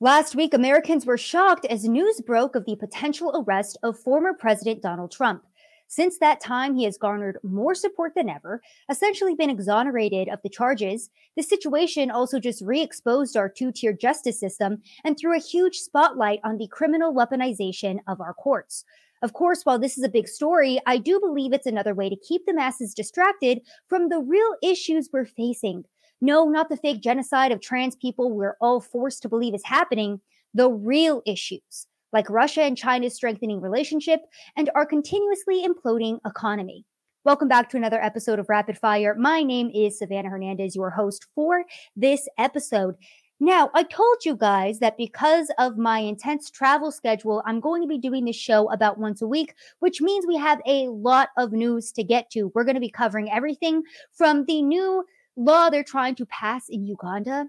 Last week, Americans were shocked as news broke of the potential arrest of former President Donald Trump. Since that time, he has garnered more support than ever, essentially been exonerated of the charges. The situation also just re-exposed our two-tier justice system and threw a huge spotlight on the criminal weaponization of our courts. Of course, while this is a big story, I do believe it's another way to keep the masses distracted from the real issues we're facing. No, not the fake genocide of trans people we're all forced to believe is happening, the real issues, like Russia and China's strengthening relationship and our continuously imploding economy. Welcome back to another episode of Rapid Fire. My name is Savannah Hernandez, your host for this episode. Now, I told you guys that because of my intense travel schedule, I'm going to be doing this show about once a week, which means we have a lot of news to get to. We're going to be covering everything from the new law they're trying to pass in Uganda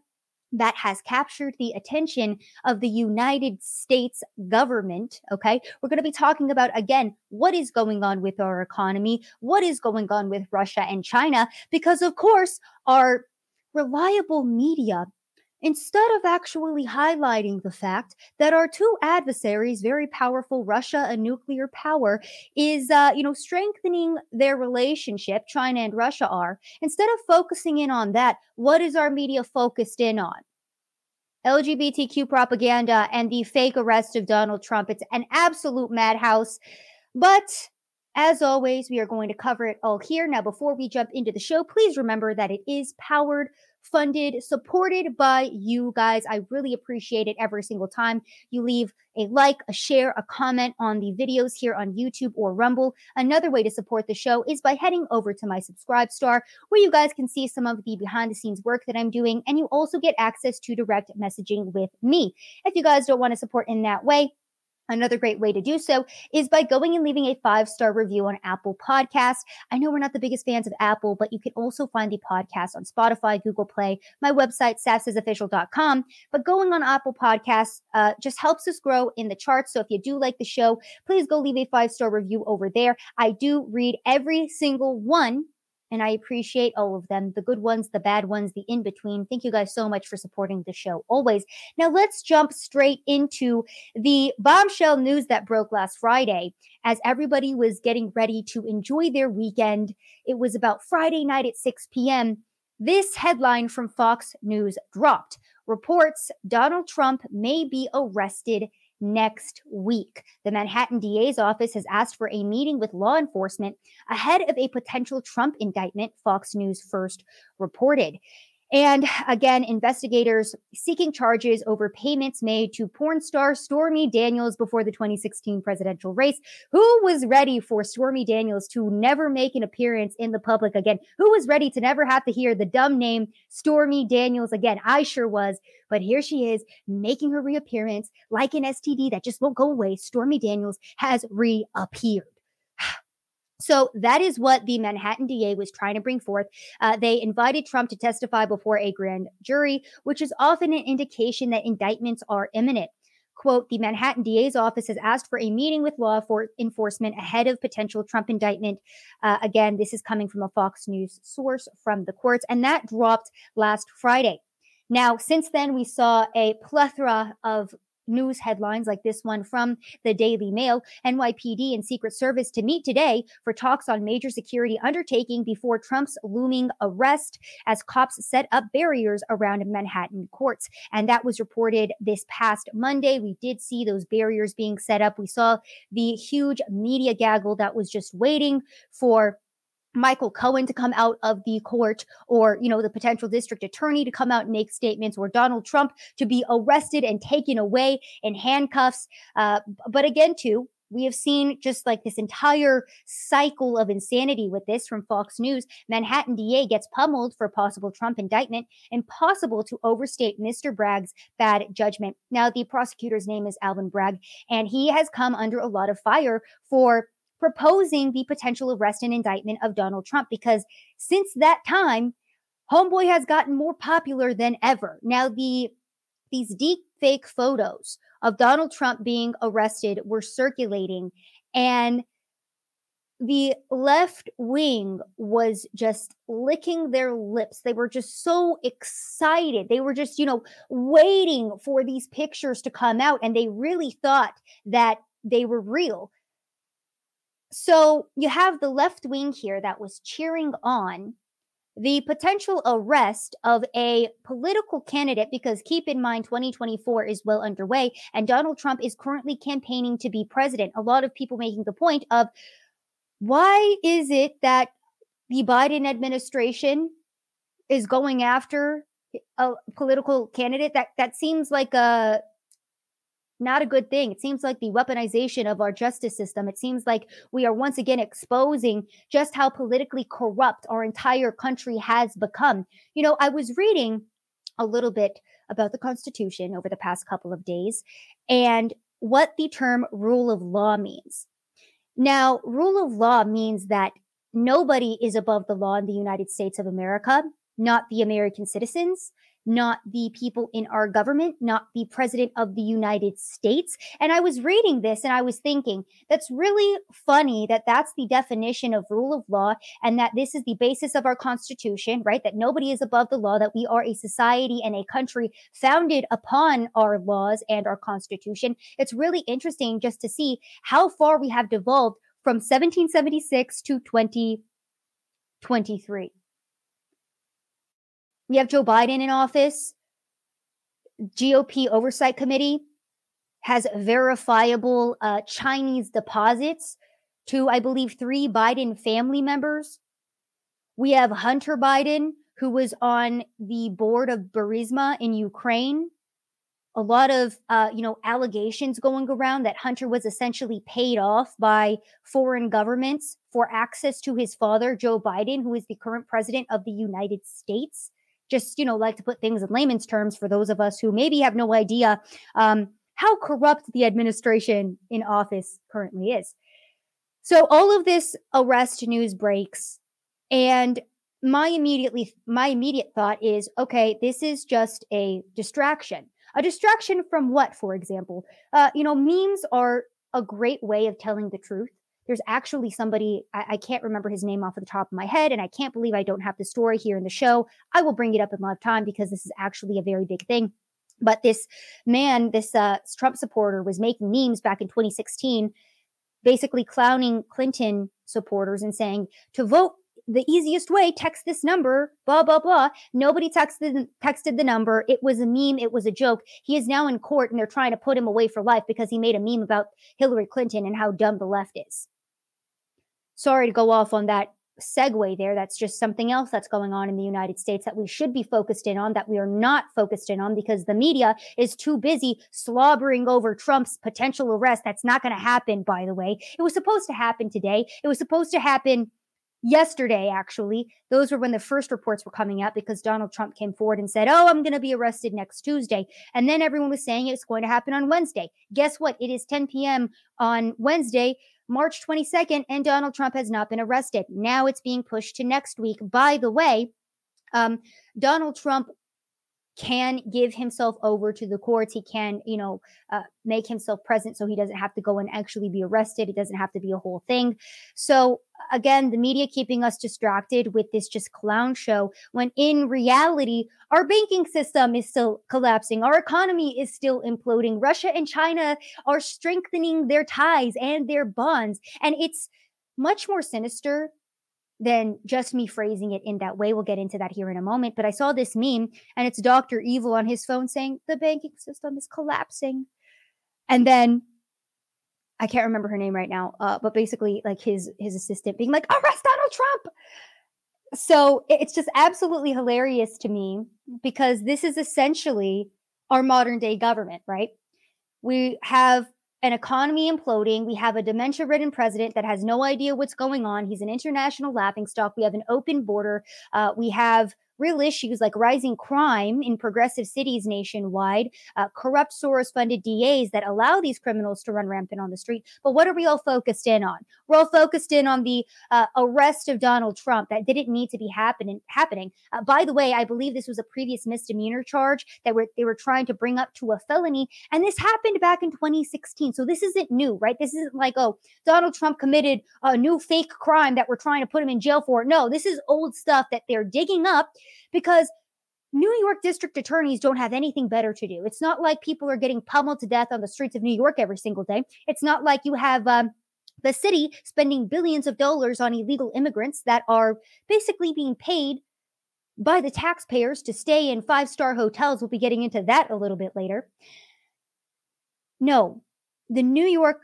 that has captured the attention of the United States government, okay? We're going to be talking about, again, what is going on with our economy, what is going on with Russia and China, because, of course, our reliable media, instead of actually highlighting the fact that our two adversaries, very powerful Russia, a nuclear power, is strengthening their relationship, China and Russia are, instead of focusing in on that, what is our media focused in on? LGBTQ propaganda and the fake arrest of Donald Trump. It's an absolute madhouse. But as always, we are going to cover it all here. Now, before we jump into the show, please remember that it is powered, funded, supported by you guys. I really appreciate it every single time you leave a like, a share, a comment on the videos here on YouTube or Rumble. Another way to support the show is by heading over to my Subscribe Star, where you guys can see some of the behind the scenes work that I'm doing, and you also get access to direct messaging with me. If you guys don't want to support in that way, another great way to do so is by going and leaving a 5-star review on Apple Podcasts. I know we're not the biggest fans of Apple, but you can also find the podcast on Spotify, Google Play, my website, sassisofficial.com. But going on Apple Podcasts just helps us grow in the charts. So if you do like the show, please go leave a 5-star review over there. I do read every single one, and I appreciate all of them, the good ones, the bad ones, the in-between. Thank you guys so much for supporting the show always. Now, let's jump straight into the bombshell news that broke last Friday as everybody was getting ready to enjoy their weekend. It was about Friday night at 6 p.m. This headline from Fox News dropped. Reports, Donald Trump may be arrested next week. The Manhattan DA's office has asked for a meeting with law enforcement ahead of a potential Trump indictment, Fox News first reported. And again, investigators seeking charges over payments made to porn star Stormy Daniels before the 2016 presidential race. Who was ready for Stormy Daniels to never make an appearance in the public again? Who was ready to never have to hear the dumb name Stormy Daniels again? I sure was. But here she is making her reappearance like an STD that just won't go away. Stormy Daniels has reappeared. So that is what the Manhattan DA was trying to bring forth. They invited Trump to testify before a grand jury, which is often an indication that indictments are imminent. Quote, the Manhattan DA's office has asked for a meeting with law enforcement ahead of potential Trump indictment. Again, this is coming from a Fox News source from the courts, and that dropped last Friday. Now, since then, we saw a plethora of news headlines like this one from the Daily Mail. NYPD and Secret Service to meet today for talks on major security undertaking before Trump's looming arrest as cops set up barriers around Manhattan courts. And that was reported this past Monday. We did see those barriers being set up. We saw the huge media gaggle that was just waiting for Michael Cohen to come out of the court, or, you know, the potential district attorney to come out and make statements, or Donald Trump to be arrested and taken away in handcuffs. But again, too, we have seen just like this entire cycle of insanity with this from Fox News. Manhattan DA gets pummeled for possible Trump indictment. Impossible to overstate Mr. Bragg's bad judgment. Now, the prosecutor's name is Alvin Bragg, and he has come under a lot of fire for proposing the potential arrest and indictment of Donald Trump, because since that time, homeboy has gotten more popular than ever. Now, these deep fake photos of Donald Trump being arrested were circulating, and the left wing was just licking their lips. They were just so excited. They were just, waiting for these pictures to come out, and they really thought that they were real. So you have the left wing here that was cheering on the potential arrest of a political candidate, because keep in mind, 2024 is well underway, and Donald Trump is currently campaigning to be president. A lot of people making the point of, why is it that the Biden administration is going after a political candidate? That seems like not a good thing. It seems like the weaponization of our justice system. It seems like we are once again exposing just how politically corrupt our entire country has become. I was reading a little bit about the Constitution over the past couple of days and what the term rule of law means. Now, rule of law means that nobody is above the law in the United States of America, not the American citizens, not the people in our government, not the president of the United States. And I was reading this and I was thinking, that's really funny that that's the definition of rule of law, and that this is the basis of our Constitution, right? That nobody is above the law, that we are a society and a country founded upon our laws and our Constitution. It's really interesting just to see how far we have devolved from 1776 to 2023. We have Joe Biden in office. GOP Oversight Committee has verifiable Chinese deposits to, I believe, 3 Biden family members. We have Hunter Biden, who was on the board of Burisma in Ukraine. A lot of, allegations going around that Hunter was essentially paid off by foreign governments for access to his father, Joe Biden, who is the current president of the United States. Just, like to put things in layman's terms for those of us who maybe have no idea how corrupt the administration in office currently is. So all of this arrest news breaks, and my immediate thought is, okay, this is just a distraction. A distraction from what, for example? Memes are a great way of telling the truth. There's actually somebody, I can't remember his name off of the top of my head, and I can't believe I don't have the story here in the show. I will bring it up in live time because this is actually a very big thing. But this man, this Trump supporter, was making memes back in 2016, basically clowning Clinton supporters and saying, to vote the easiest way, text this number, blah, blah, blah. Nobody texted the number. It was a meme. It was a joke. He is now in court, and they're trying to put him away for life because he made a meme about Hillary Clinton and how dumb the left is. Sorry to go off on that segue there. That's just something else that's going on in the United States that we should be focused in on, that we are not focused in on because the media is too busy slobbering over Trump's potential arrest. That's not going to happen, by the way. It was supposed to happen today. It was supposed to happen yesterday, actually. Those were when the first reports were coming out because Donald Trump came forward and said, I'm going to be arrested next Tuesday. And then everyone was saying it's going to happen on Wednesday. Guess what? It is 10 p.m. on Wednesday, March 22nd, and Donald Trump has not been arrested. Now it's being pushed to next week. By the way, Donald Trump can give himself over to the courts. He can, make himself present so he doesn't have to go and actually be arrested. It doesn't have to be a whole thing. So again, the media keeping us distracted with this just clown show, when in reality, our banking system is still collapsing. Our economy is still imploding. Russia and China are strengthening their ties and their bonds. And it's much more sinister than just me phrasing it in that way. We'll get into that here in a moment. But I saw this meme, and it's Dr. Evil on his phone saying, the banking system is collapsing. And then, I can't remember her name right now, but basically like his assistant being like, arrest Donald Trump. So it's just absolutely hilarious to me because this is essentially our modern day government, right? We have an economy imploding. We have a dementia-ridden president that has no idea what's going on. He's an international laughingstock. We have an open border. We have real issues like rising crime in progressive cities nationwide, corrupt Soros-funded DAs that allow these criminals to run rampant on the street. But what are we all focused in on? We're all focused in on the arrest of Donald Trump that didn't need to be happening. By the way, I believe this was a previous misdemeanor charge that they were trying to bring up to a felony. And this happened back in 2016. So this isn't new, right? This isn't like, oh, Donald Trump committed a new fake crime that we're trying to put him in jail for. No, this is old stuff that they're digging up because New York district attorneys don't have anything better to do. It's not like people are getting pummeled to death on the streets of New York every single day. It's not like you have the city spending billions of dollars on illegal immigrants that are basically being paid by the taxpayers to stay in five-star hotels. We'll be getting into that a little bit later. No, the New York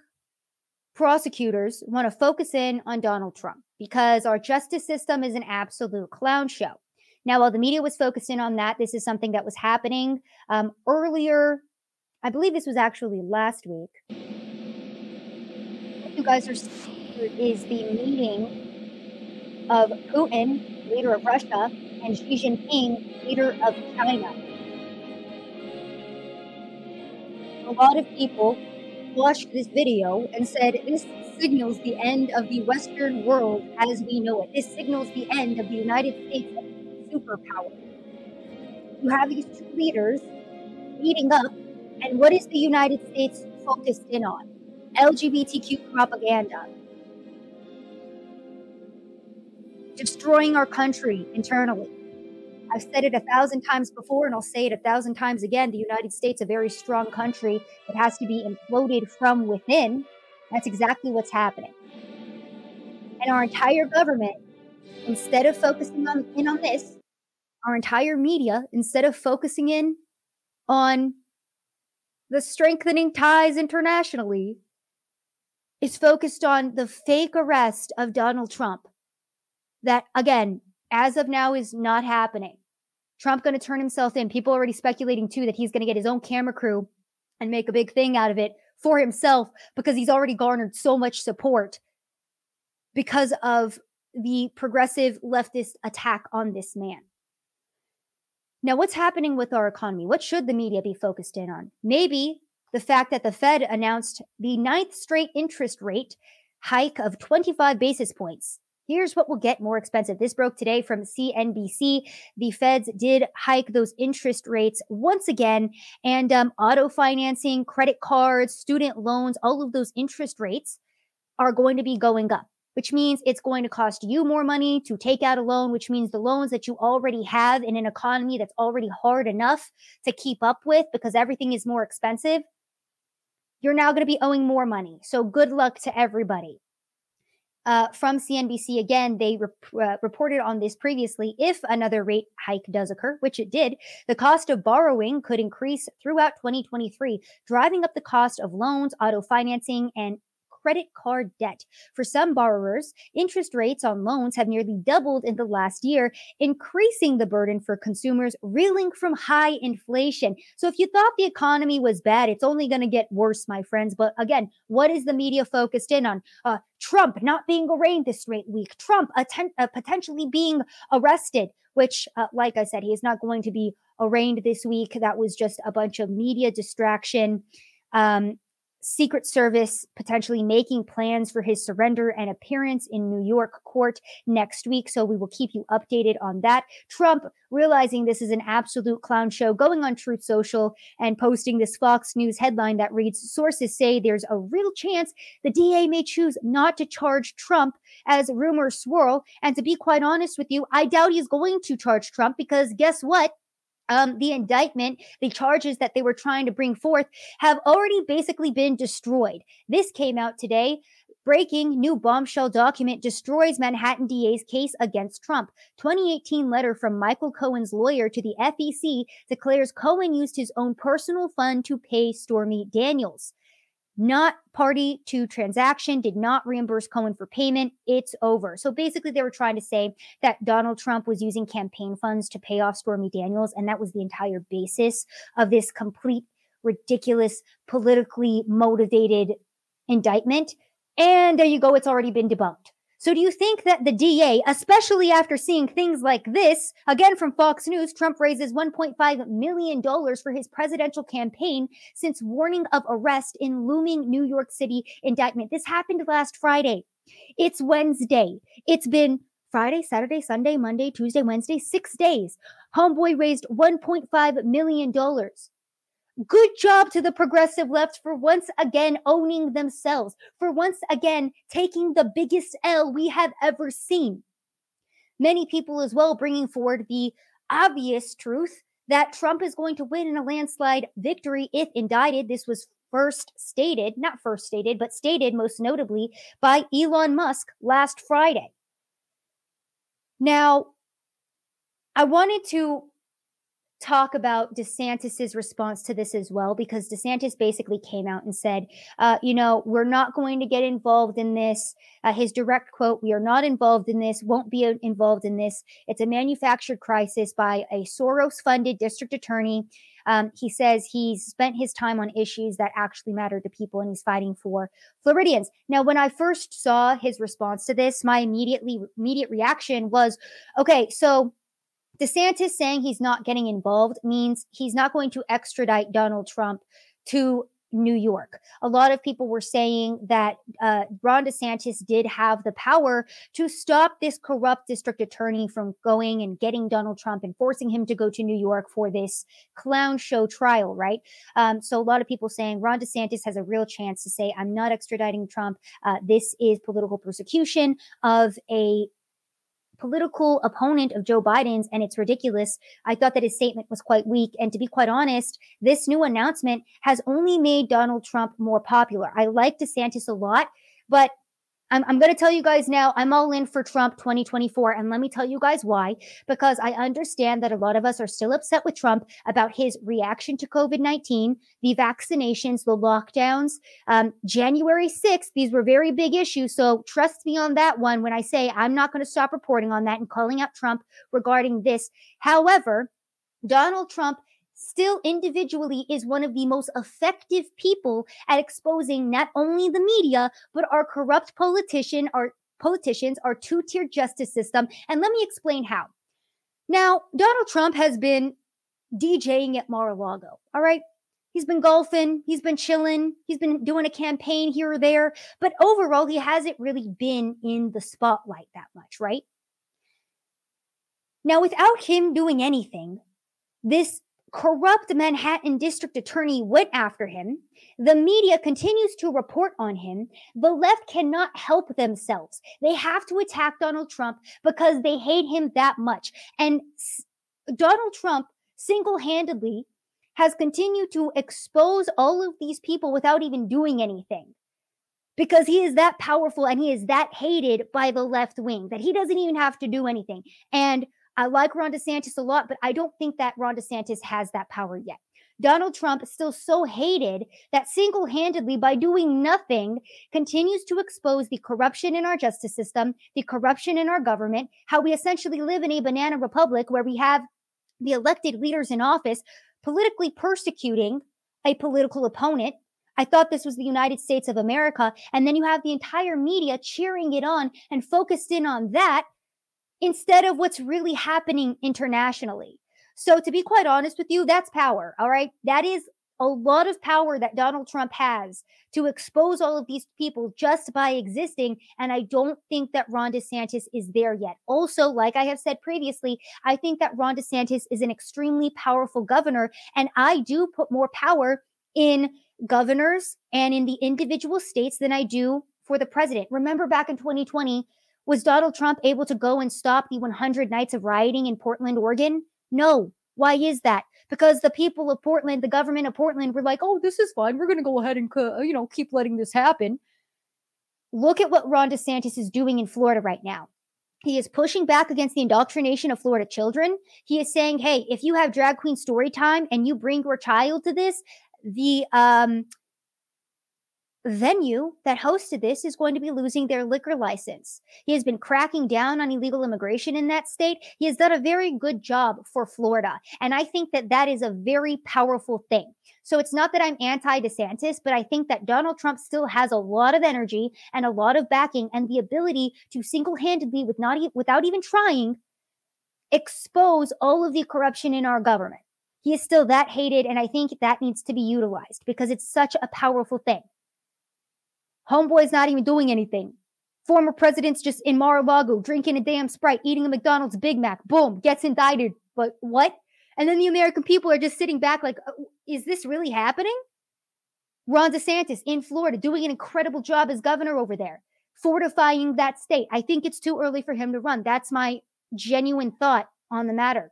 prosecutors want to focus in on Donald Trump because our justice system is an absolute clown show. Now, while the media was focused in on that, this is something that was happening earlier. I believe this was actually last week. What you guys are seeing here is the meeting of Putin, leader of Russia, and Xi Jinping, leader of China. A lot of people watched this video and said, this signals the end of the Western world as we know it. This signals the end of the United States as a superpower. You have these two leaders meeting up, and what is the United States focused in on? LGBTQ propaganda. Destroying our country internally. I've said it 1,000 times before, and I'll say it 1,000 times again. The United States, a very strong country, it has to be imploded from within. That's exactly what's happening. And our entire government, instead of focusing on this, our entire media, instead of focusing in on the strengthening ties internationally, is focused on the fake arrest of Donald Trump. That, again, as of now, is not happening. Trump going to turn himself in. People already speculating, too, that he's going to get his own camera crew and make a big thing out of it for himself because he's already garnered so much support because of the progressive leftist attack on this man. Now, what's happening with our economy? What should the media be focused in on? Maybe the fact that the Fed announced the 9th straight interest rate hike of 25 basis points. Here's what will get more expensive. This broke today from CNBC. The feds did hike those interest rates once again, and auto financing, credit cards, student loans, all of those interest rates are going to be going up, which means it's going to cost you more money to take out a loan, which means the loans that you already have in an economy that's already hard enough to keep up with because everything is more expensive, you're now going to be owing more money. So good luck to everybody. From CNBC again, they reported on this previously. If another rate hike does occur, which it did, the cost of borrowing could increase throughout 2023, driving up the cost of loans, auto financing, and credit card debt. For some borrowers, interest rates on loans have nearly doubled in the last year, increasing the burden for consumers reeling from high inflation. So if you thought the economy was bad, it's only going to get worse, my friends. But again, what is the media focused in on? Trump not being arraigned this week. Trump potentially being arrested, which, like I said, he is not going to be arraigned this week. That was just a bunch of media distraction. Secret Service potentially making plans for his surrender and appearance in New York court next week. So we will keep you updated on that. Trump realizing this is an absolute clown show, going on Truth Social and posting this Fox News headline that reads, sources say there's a real chance the DA may choose not to charge Trump as rumors swirl. And to be quite honest with you, I doubt he's going to charge Trump because guess what? The indictment, the charges that they were trying to bring forth have already basically been destroyed. This came out today. Breaking new bombshell document destroys Manhattan DA's case against Trump. 2018 letter from Michael Cohen's lawyer to the FEC declares Cohen used his own personal fund to pay Stormy Daniels. Not party to transaction, did not reimburse Cohen for payment. It's over. So basically they were trying to say that Donald Trump was using campaign funds to pay off Stormy Daniels. And that was the entire basis of this complete, ridiculous, politically motivated indictment. And there you go. It's already been debunked. So do you think that the DA, especially after seeing things like this, again from Fox News, Trump raises $1.5 million for his presidential campaign since warning of arrest in looming New York City indictment. This happened last Friday. It's Wednesday. It's been Friday, Saturday, Sunday, Monday, Tuesday, Wednesday, 6 days. Homeboy raised $1.5 million. Good job to the progressive left for once again owning themselves, for once again taking the biggest L we have ever seen. Many people as well bringing forward the obvious truth that Trump is going to win in a landslide victory if indicted. This was stated most notably by Elon Musk last Friday. Now, I wanted to talk about DeSantis's response to this as well, because DeSantis basically came out and said, we're not going to get involved in this. His direct quote, "We are not involved in this, won't be involved in this. It's a manufactured crisis by a Soros-funded district attorney." He says he's spent his time on issues that actually matter to people, and he's fighting for Floridians. Now, when I first saw his response to this, my immediate reaction was, okay, so DeSantis saying he's not getting involved means he's not going to extradite Donald Trump to New York. A lot of people were saying that Ron DeSantis did have the power to stop this corrupt district attorney from going and getting Donald Trump and forcing him to go to New York for this clown show trial, right? So a lot of people saying Ron DeSantis has a real chance to say, "I'm not extraditing Trump. This is political persecution of a political opponent of Joe Biden's, and it's ridiculous." I thought that his statement was quite weak. And to be quite honest, this new announcement has only made Donald Trump more popular. I like DeSantis a lot, but I'm going to tell you guys now, I'm all in for Trump 2024. And let me tell you guys why, because I understand that a lot of us are still upset with Trump about his reaction to COVID-19, the vaccinations, the lockdowns. January 6th, these were very big issues. So trust me on that one when I say I'm not going to stop reporting on that and calling out Trump regarding this. However, Donald Trump still individually is one of the most effective people at exposing not only the media, but our corrupt politicians, our two-tier justice system. And let me explain how. Now, Donald Trump has been DJing at Mar-a-Lago, all right? He's been golfing, he's been chilling, he's been doing a campaign here or there, but overall, he hasn't really been in the spotlight that much, right? Now, without him doing anything, this corrupt Manhattan district attorney went after him. The media continues to report on him. The left cannot help themselves. They have to attack Donald Trump because they hate him that much. And Donald Trump single-handedly has continued to expose all of these people without even doing anything, because he is that powerful and he is that hated by the left wing that he doesn't even have to do anything. And I like Ron DeSantis a lot, but I don't think that Ron DeSantis has that power yet. Donald Trump is still so hated that single-handedly, by doing nothing, continues to expose the corruption in our justice system, the corruption in our government, how we essentially live in a banana republic where we have the elected leaders in office politically persecuting a political opponent. I thought this was the United States of America. And then you have the entire media cheering it on and focused in on that, instead of what's really happening internationally. So to be quite honest with you, that's power, all right? That is a lot of power that Donald Trump has to expose all of these people just by existing, and I don't think that Ron DeSantis is there yet. Also, like I have said previously, I think that Ron DeSantis is an extremely powerful governor, and I do put more power in governors and in the individual states than I do for the president. Remember back in 2020, was Donald Trump able to go and stop the 100 nights of rioting in Portland, Oregon? No. Why is that? Because the people of Portland, the government of Portland were like, "Oh, this is fine. We're going to go ahead and, keep letting this happen." Look at what Ron DeSantis is doing in Florida right now. He is pushing back against the indoctrination of Florida children. He is saying, hey, if you have drag queen story time and you bring your child to this, the venue that hosted this is going to be losing their liquor license. He has been cracking down on illegal immigration in that state. He has done a very good job for Florida. And I think that that is a very powerful thing. So it's not that I'm anti-DeSantis, but I think that Donald Trump still has a lot of energy and a lot of backing and the ability to single-handedly, without even trying, expose all of the corruption in our government. He is still that hated, and I think that needs to be utilized because it's such a powerful thing. Homeboy's not even doing anything. Former president's just in Mar-a-Lago, drinking a damn Sprite, eating a McDonald's Big Mac. Boom, gets indicted. But what? And then the American people are just sitting back like, is this really happening? Ron DeSantis in Florida doing an incredible job as governor over there, fortifying that state. I think it's too early for him to run. That's my genuine thought on the matter.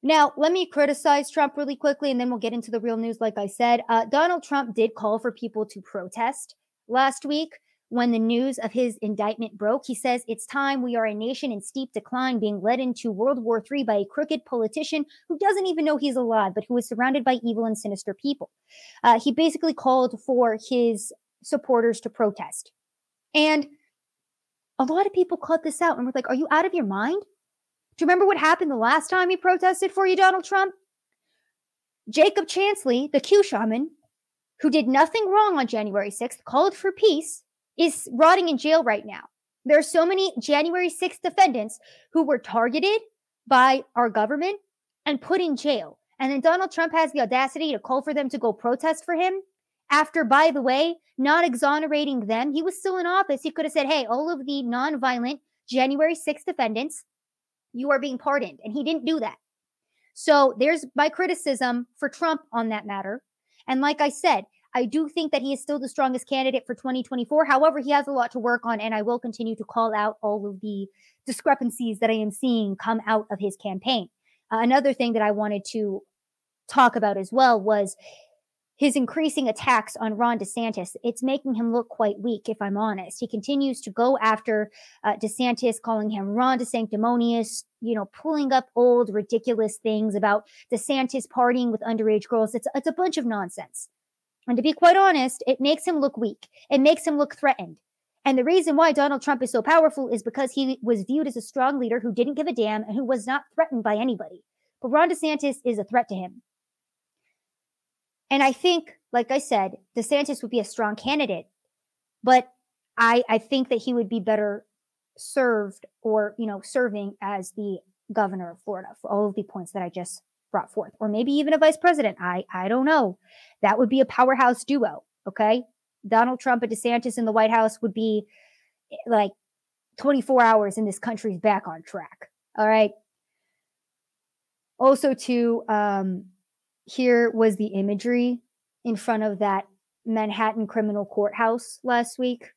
Now, let me criticize Trump really quickly, and then we'll get into the real news. Like I said, Donald Trump did call for people to protest last week when the news of his indictment broke. He says, it's time. We are a nation in steep decline being led into World War III by a crooked politician who doesn't even know he's alive, but who is surrounded by evil and sinister people. He basically called for his supporters to protest. And a lot of people caught this out and were like, are you out of your mind? Do you remember what happened the last time he protested for you, Donald Trump? Jacob Chansley, the Q shaman, who did nothing wrong on January 6th, called for peace, is rotting in jail right now. There are so many January 6th defendants who were targeted by our government and put in jail. And then Donald Trump has the audacity to call for them to go protest for him after, by the way, not exonerating them. He was still in office. He could have said, hey, all of the nonviolent January 6th defendants, you are being pardoned. And he didn't do that. So there's my criticism for Trump on that matter. And like I said, I do think that he is still the strongest candidate for 2024. However, he has a lot to work on, and I will continue to call out all of the discrepancies that I am seeing come out of his campaign. Another thing that I wanted to talk about as well was his increasing attacks on Ron DeSantis. It's making him look quite weak, if I'm honest. He continues to go after DeSantis, calling him Ron DeSanctimonious, pulling up old ridiculous things about DeSantis partying with underage girls. It's a bunch of nonsense. And to be quite honest, it makes him look weak. It makes him look threatened. And the reason why Donald Trump is so powerful is because he was viewed as a strong leader who didn't give a damn and who was not threatened by anybody. But Ron DeSantis is a threat to him. And I think, like I said, DeSantis would be a strong candidate, but I think that he would be better served or, serving as the governor of Florida for all of the points that I just brought forth, or maybe even a vice president. I don't know. That would be a powerhouse duo. Okay. Donald Trump and DeSantis in the White House would be like 24 hours in this country's back on track. All right. Also to, here was the imagery in front of that Manhattan criminal courthouse last week,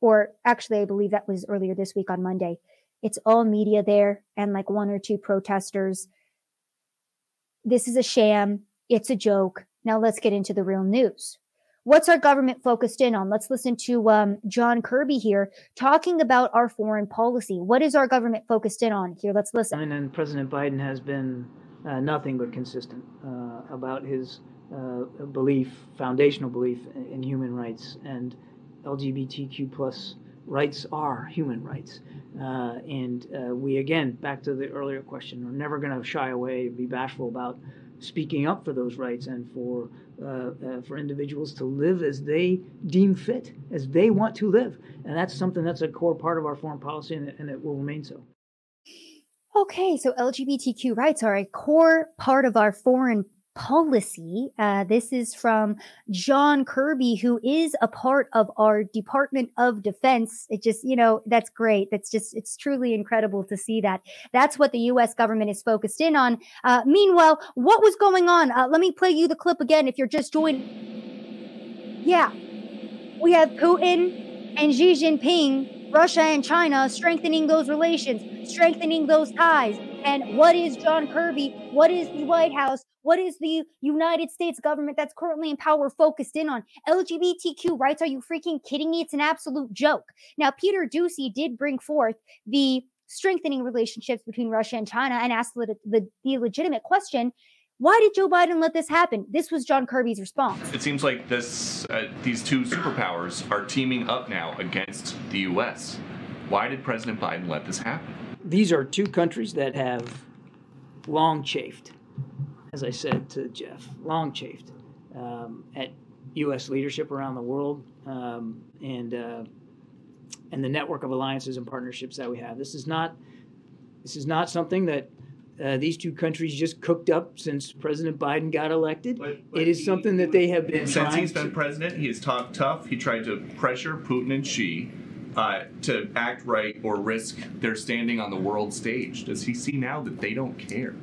or actually, I believe that was earlier this week on Monday. It's all media there and like one or two protesters. This is a sham. It's a joke. Now let's get into the real news. What's our government focused in on? Let's listen to John Kirby here talking about our foreign policy. What is our government focused in on here? Let's listen. And President Biden has been nothing but consistent about his foundational belief in human rights, and LGBTQ plus rights are human rights. We, again, back to the earlier question, are never going to shy away and be bashful about speaking up for those rights and for individuals to live as they deem fit, as they want to live. And that's something that's a core part of our foreign policy, and it will remain so. Okay, so LGBTQ rights are a core part of our foreign policy. This is from John Kirby, who is a part of our Department of Defense. It just, that's great. That's just, it's truly incredible to see that. That's what the U.S. government is focused in on. Meanwhile, what was going on? Let me play you the clip again if you're just joining. Yeah, we have Putin and Xi Jinping, Russia and China, strengthening those relations, strengthening those ties. And what is John Kirby? What is the White House? What is the United States government that's currently in power focused in on? LGBTQ rights? Are you freaking kidding me? It's an absolute joke. Now, Peter Doocy did bring forth the strengthening relationships between Russia and China and asked the legitimate question, Why did Joe Biden let this happen? This was John Kirby's response. It seems like this, these two superpowers are teaming up now against the U.S. Why did President Biden let this happen? These are two countries that have long chafed, as I said to Jeff, long chafed at U.S. leadership around the world and the network of alliances and partnerships that we have. This is not something that these two countries just cooked up since President Biden got elected. But it is something that they have been trying. Since he's been president, he has talked tough. He tried to pressure Putin and Xi to act right or risk their standing on the world stage. Does he see now that they don't care?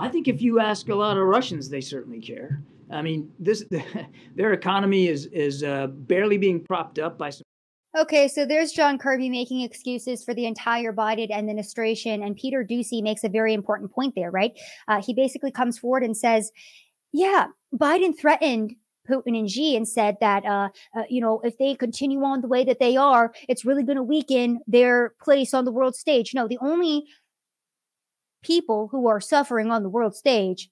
I think if you ask a lot of Russians, they certainly care. I mean, their economy is barely being propped up by some. Okay, so there's John Kirby making excuses for the entire Biden administration, and Peter Doocy makes a very important point there, right? He basically comes forward and says, yeah, Biden threatened Putin and Xi and said that, if they continue on the way that they are, it's really going to weaken their place on the world stage. No, the only people who are suffering on the world stage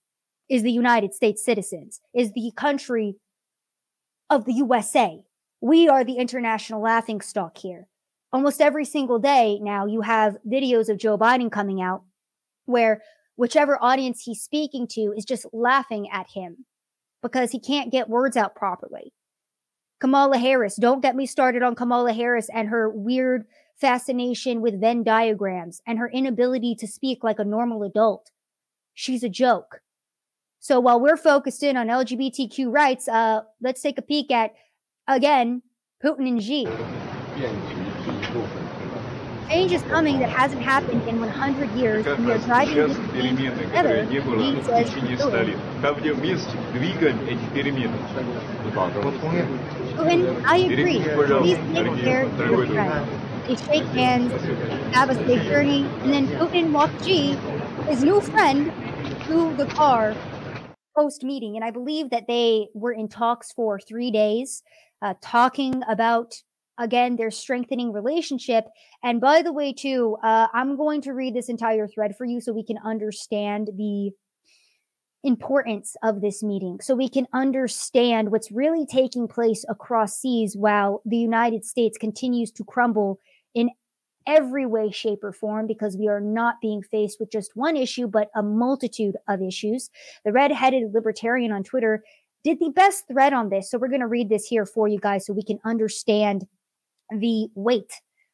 is the United States citizens, is the country of the USA. We are the international laughingstock here. Almost every single day now, you have videos of Joe Biden coming out where whichever audience he's speaking to is just laughing at him because he can't get words out properly. Kamala Harris, don't get me started on Kamala Harris and her weird fascination with Venn diagrams and her inability to speak like a normal adult. She's a joke. So while we're focused in on LGBTQ rights, let's take a peek at, again, Putin and Xi. Change is coming that hasn't happened in 100 years, and we are driving these things together, he says Putin. I agree. Please take care of your friends. They shake hands, have a safe journey, and then Putin walked Xi, his new friend, to the car post-meeting. And I believe that they were in talks for 3 days. Talking about, again, their strengthening relationship. And by the way, too, I'm going to read this entire thread for you so we can understand the importance of this meeting, so we can understand what's really taking place across seas while the United States continues to crumble in every way, shape, or form, because we are not being faced with just one issue, but a multitude of issues. The red-headed libertarian on Twitter did the best thread on this. So we're going to read this here for you guys so we can understand the weight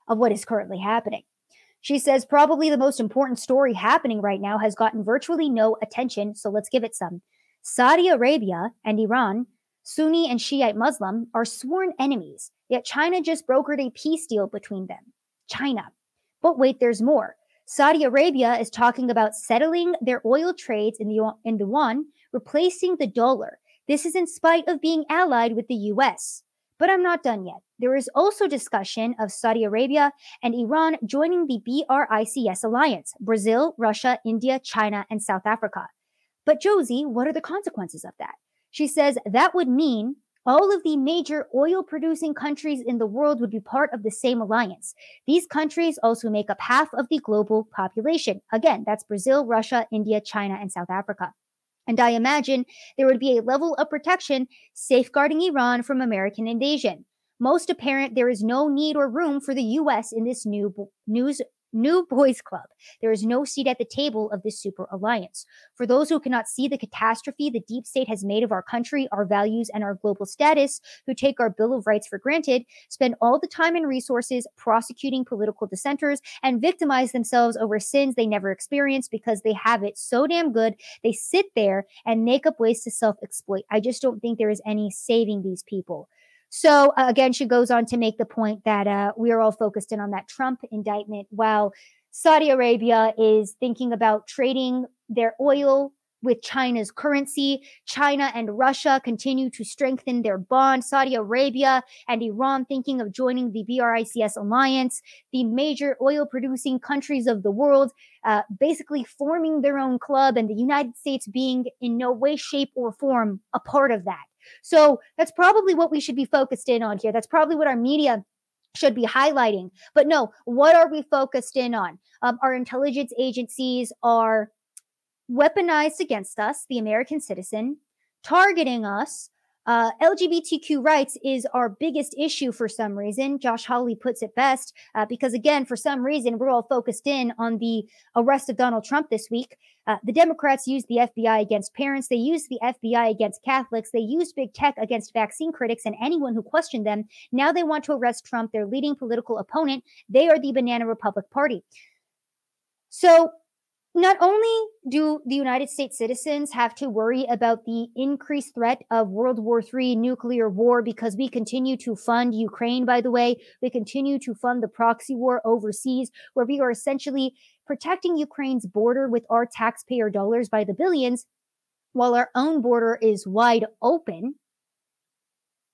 of what is currently happening. She says, probably the most important story happening right now has gotten virtually no attention, so let's give it some. Saudi Arabia and Iran, Sunni and Shiite Muslim, are sworn enemies, yet China just brokered a peace deal between them. China. But wait, there's more. Saudi Arabia is talking about settling their oil trades in the yuan, replacing the dollar. This is in spite of being allied with the U.S. But I'm not done yet. There is also discussion of Saudi Arabia and Iran joining the BRICS alliance, Brazil, Russia, India, China, and South Africa. But Josie, what are the consequences of that? She says that would mean all of the major oil-producing countries in the world would be part of the same alliance. These countries also make up half of the global population. Again, that's Brazil, Russia, India, China, and South Africa. And I imagine there would be a level of protection safeguarding Iran from American invasion. Most apparent, there is no need or room for the U.S. in this new boys club. There is no seat at the table of this super alliance. For those who cannot see the catastrophe the deep state has made of our country, our values, and our global status, who take our Bill of Rights for granted, spend all the time and resources prosecuting political dissenters, and victimize themselves over sins they never experienced because they have it so damn good, they sit there and make up ways to self-exploit. I just don't think there is any saving these people. So again, she goes on to make the point that we are all focused in on that Trump indictment while Saudi Arabia is thinking about trading their oil with China's currency. China and Russia continue to strengthen their bond. Saudi Arabia and Iran thinking of joining the BRICS alliance. The major oil-producing countries of the world basically forming their own club, and the United States being in no way, shape, or form a part of that. So that's probably what we should be focused in on here. That's probably what our media should be highlighting. But no, what are we focused in on? Our intelligence agencies are weaponized against us, the American citizen, targeting us. LGBTQ rights is our biggest issue for some reason. Josh Hawley puts it best, because again, for some reason, we're all focused in on the arrest of Donald Trump this week. The Democrats used the FBI against parents. They used the FBI against Catholics. They used big tech against vaccine critics and anyone who questioned them. Now they want to arrest Trump, their leading political opponent. They are the Banana Republic Party. So not only do the United States citizens have to worry about the increased threat of World War III nuclear war because we continue to fund Ukraine, by the way, we continue to fund the proxy war overseas, where we are essentially protecting Ukraine's border with our taxpayer dollars by the billions, while our own border is wide open.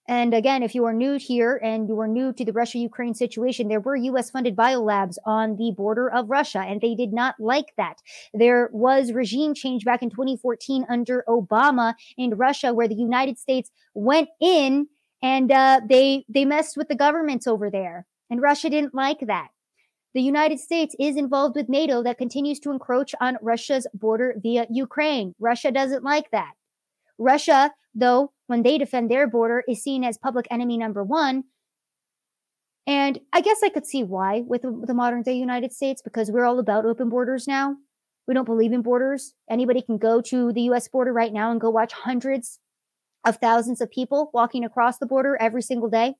And again, if you are new here and you are new to the Russia-Ukraine situation, there were U.S.-funded biolabs on the border of Russia, and they did not like that. There was regime change back in 2014 under Obama in Russia, where the United States went in and they messed with the governments over there, and Russia didn't like that. The United States is involved with NATO that continues to encroach on Russia's border via Ukraine. Russia doesn't like that. Russia, though, when they defend their border, is seen as public enemy number one. And I guess I could see why with the modern day United States, because we're all about open borders now. We don't believe in borders. Anybody can go to the U.S. border right now and go watch hundreds of thousands of people walking across the border every single day.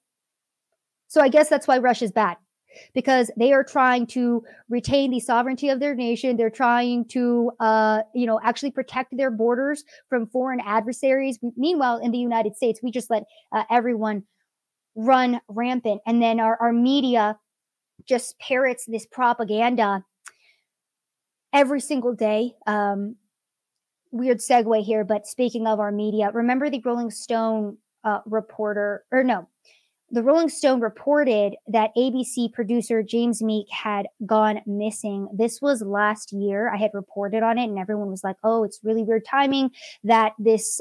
So I guess that's why Russia's bad, because they are trying to retain the sovereignty of their nation. They're trying to, actually protect their borders from foreign adversaries. Meanwhile, in the United States, we just let everyone run rampant. And then our media just parrots this propaganda every single day. Weird segue here, but speaking of our media, remember the Rolling Stone The Rolling Stone reported that ABC producer James Meek had gone missing. This was last year. I had reported on it and everyone was like, oh, it's really weird timing that this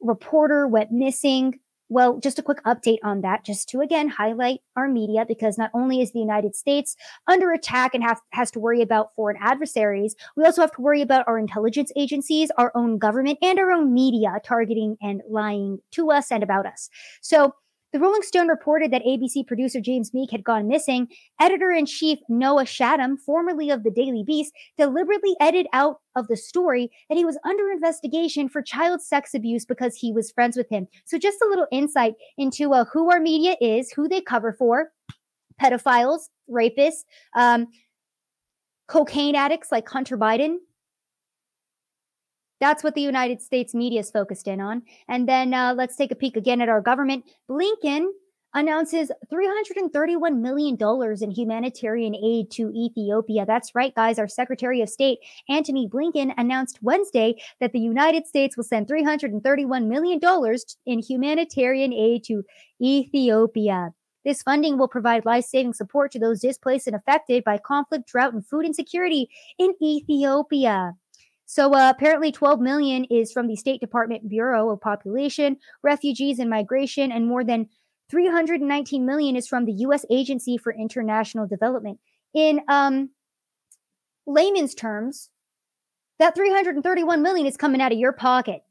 reporter went missing. Well, just a quick update on that, just to, again, highlight our media, because not only is the United States under attack and has to worry about foreign adversaries, we also have to worry about our intelligence agencies, our own government, and our own media targeting and lying to us and about us. So, The Rolling Stone reported that ABC producer James Meek had gone missing. Editor-in-chief Noah Shaddam, formerly of The Daily Beast, deliberately edited out of the story that he was under investigation for child sex abuse because he was friends with him. So just a little insight into who our media is, who they cover for: pedophiles, rapists, cocaine addicts like Hunter Biden. That's what the United States media is focused in on. And then let's take a peek again at our government. Blinken announces $331 million in humanitarian aid to Ethiopia. That's right, guys. Our Secretary of State, Antony Blinken, announced Wednesday that the United States will send $331 million in humanitarian aid to Ethiopia. This funding will provide life-saving support to those displaced and affected by conflict, drought, and food insecurity in Ethiopia. So apparently 12 million is from the State Department Bureau of Population, Refugees and Migration, and more than 319 million is from the U.S. Agency for International Development. In layman's terms, that 331 million is coming out of your pocket.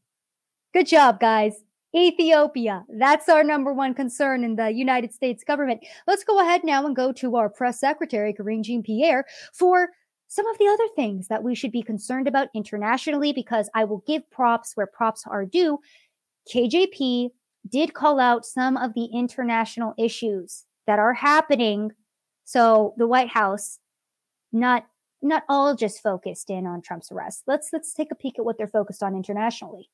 Good job, guys. Ethiopia. That's our number one concern in the United States government. Let's go ahead now and go to our press secretary, Karine Jean-Pierre, for some of the other things that we should be concerned about internationally, because I will give props where props are due. KJP did call out some of the international issues that are happening. So the White House, not all just focused in on Trump's arrest. Let's take a peek at what they're focused on internationally.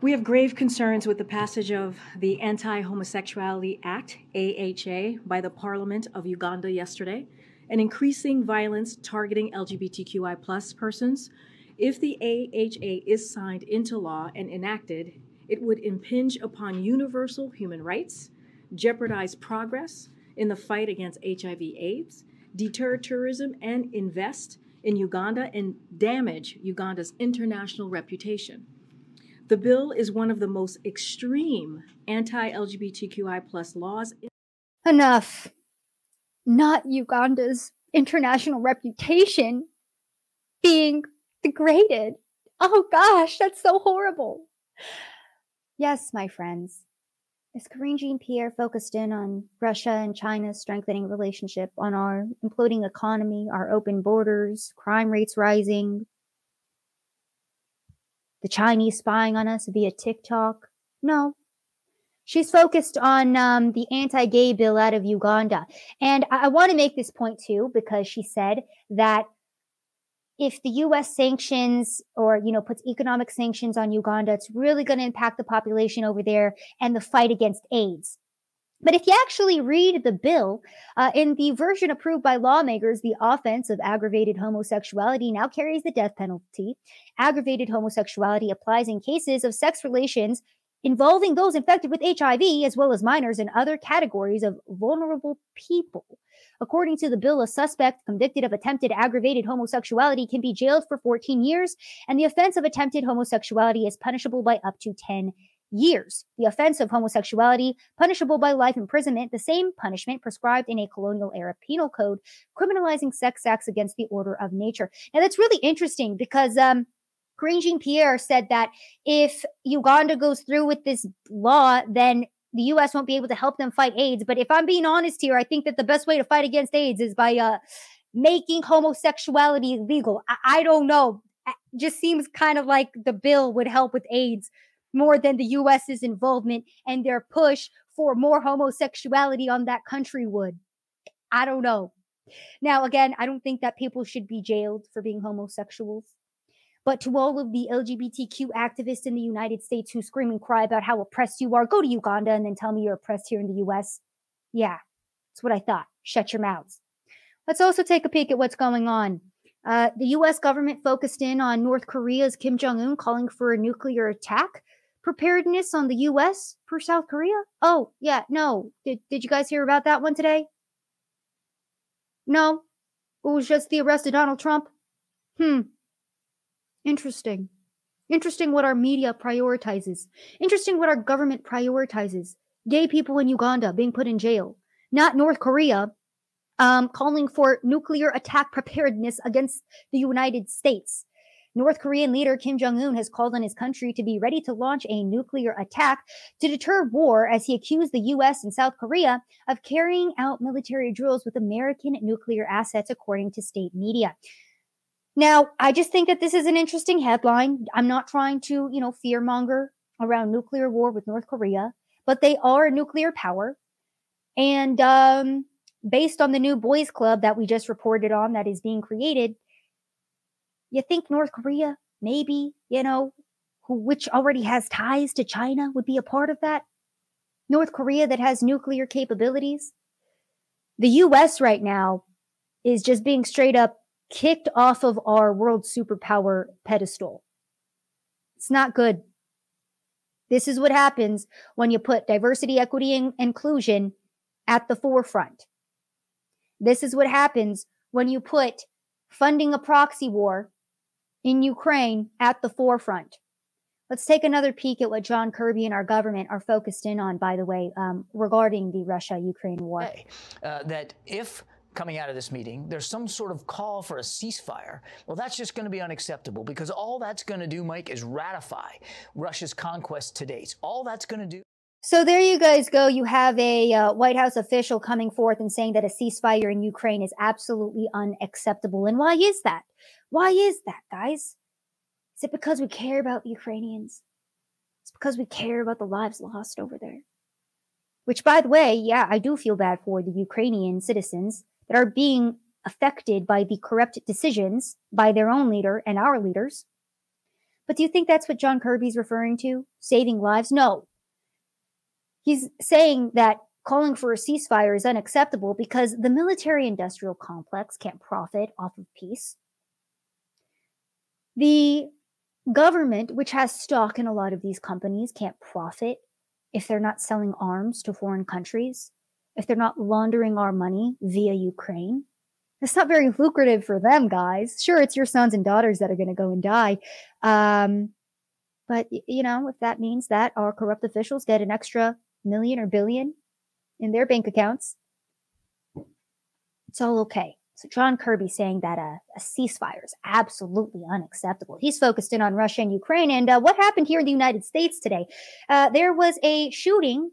We have grave concerns with the passage of the Anti-Homosexuality Act, AHA, by the Parliament of Uganda yesterday, and increasing violence targeting LGBTQI plus persons. If the AHA is signed into law and enacted, it would impinge upon universal human rights, jeopardize progress in the fight against HIV/AIDS, deter tourism and invest in Uganda, and damage Uganda's international reputation. The bill is one of the most extreme anti-LGBTQI plus laws. Enough. Not Uganda's international reputation being degraded. oh gosh, that's so horrible. Yes, my friends. As Karine Jean-Pierre focused in on Russia and China's strengthening relationship, on our imploding economy, our open borders, crime rates rising, the Chinese spying on us via TikTok. No. She's focused on the anti-gay bill out of Uganda. And I want to make this point, too, because she said that if the U.S. sanctions or, you know, puts economic sanctions on Uganda, it's really going to impact the population over there and the fight against AIDS. But if you actually read the bill, in the version approved by lawmakers, the offense of aggravated homosexuality now carries the death penalty. Aggravated homosexuality applies in cases of sex relations involving those infected with HIV, as well as minors and other categories of vulnerable people. According to the bill, a suspect convicted of attempted aggravated homosexuality can be jailed for 14 years, and the offense of attempted homosexuality is punishable by up to 10 years. The offense of homosexuality, punishable by life imprisonment, the same punishment prescribed in a colonial-era penal code criminalizing sex acts against the order of nature. Now, that's really interesting because Karine Jean-Pierre said that if Uganda goes through with this law, then the U.S. won't be able to help them fight AIDS. But if I'm being honest here, I think that the best way to fight against AIDS is by making homosexuality legal. I don't know. It just seems kind of like the bill would help with AIDS more than the U.S.'s involvement and their push for more homosexuality on that country would. I don't know. Now, again, I don't think that people should be jailed for being homosexuals. But to all of the LGBTQ activists in the United States who scream and cry about how oppressed you are, go to Uganda and then tell me you're oppressed here in the U.S. Yeah, that's what I thought. Shut your mouths. Let's also take a peek at what's going on. The U.S. government focused in on North Korea's Kim Jong-un calling for a nuclear attack. Preparedness on the U.S. for South Korea? Oh, yeah, no. Did you guys hear about that one today? No? It was just the arrest of Donald Trump? Interesting. Interesting what our media prioritizes. Interesting what our government prioritizes. Gay people in Uganda being put in jail. Not North Korea calling for nuclear attack preparedness against the United States. North Korean leader Kim Jong-un has called on his country to be ready to launch a nuclear attack to deter war as he accused the U.S. and South Korea of carrying out military drills with American nuclear assets, according to state media. Now, I just think that this is an interesting headline. I'm not trying to, you know, fearmonger around nuclear war with North Korea, but they are a nuclear power. And based on the new boys club that we just reported on that is being created, you think North Korea, maybe, you know, which already has ties to China would be a part of that? North Korea that has nuclear capabilities? The U.S. right now is just being straight up kicked off of our world superpower pedestal. It's not good. This is what happens when you put diversity, equity, and inclusion at the forefront. This is what happens when you put funding a proxy war in Ukraine at the forefront. Let's take another peek at what John Kirby and our government are focused in on, by the way, regarding the Russia-Ukraine war. Hey, that if coming out of this meeting, there's some sort of call for a ceasefire. Well, that's just going to be unacceptable because all that's going to do, Mike, is ratify Russia's conquest to date. All that's going to do. So there you guys go. You have a White House official coming forth and saying that a ceasefire in Ukraine is absolutely unacceptable. And why is that? Why is that, guys? Is it because we care about the Ukrainians? It's because we care about the lives lost over there. Which, by the way, yeah, I do feel bad for the Ukrainian citizens that are being affected by the corrupt decisions by their own leader and our leaders. But do you think that's what John Kirby's referring to? Saving lives? No. He's saying that calling for a ceasefire is unacceptable because the military-industrial complex can't profit off of peace. The government, which has stock in a lot of these companies, can't profit if they're not selling arms to foreign countries. If they're not laundering our money via Ukraine, it's not very lucrative for them, guys. Sure, it's your sons and daughters that are going to go and die. But, you know, if that means that our corrupt officials get an extra million or billion in their bank accounts, it's all okay. So John Kirby saying that a ceasefire is absolutely unacceptable. He's focused in on Russia and Ukraine. And what happened here in the United States today? There was a shooting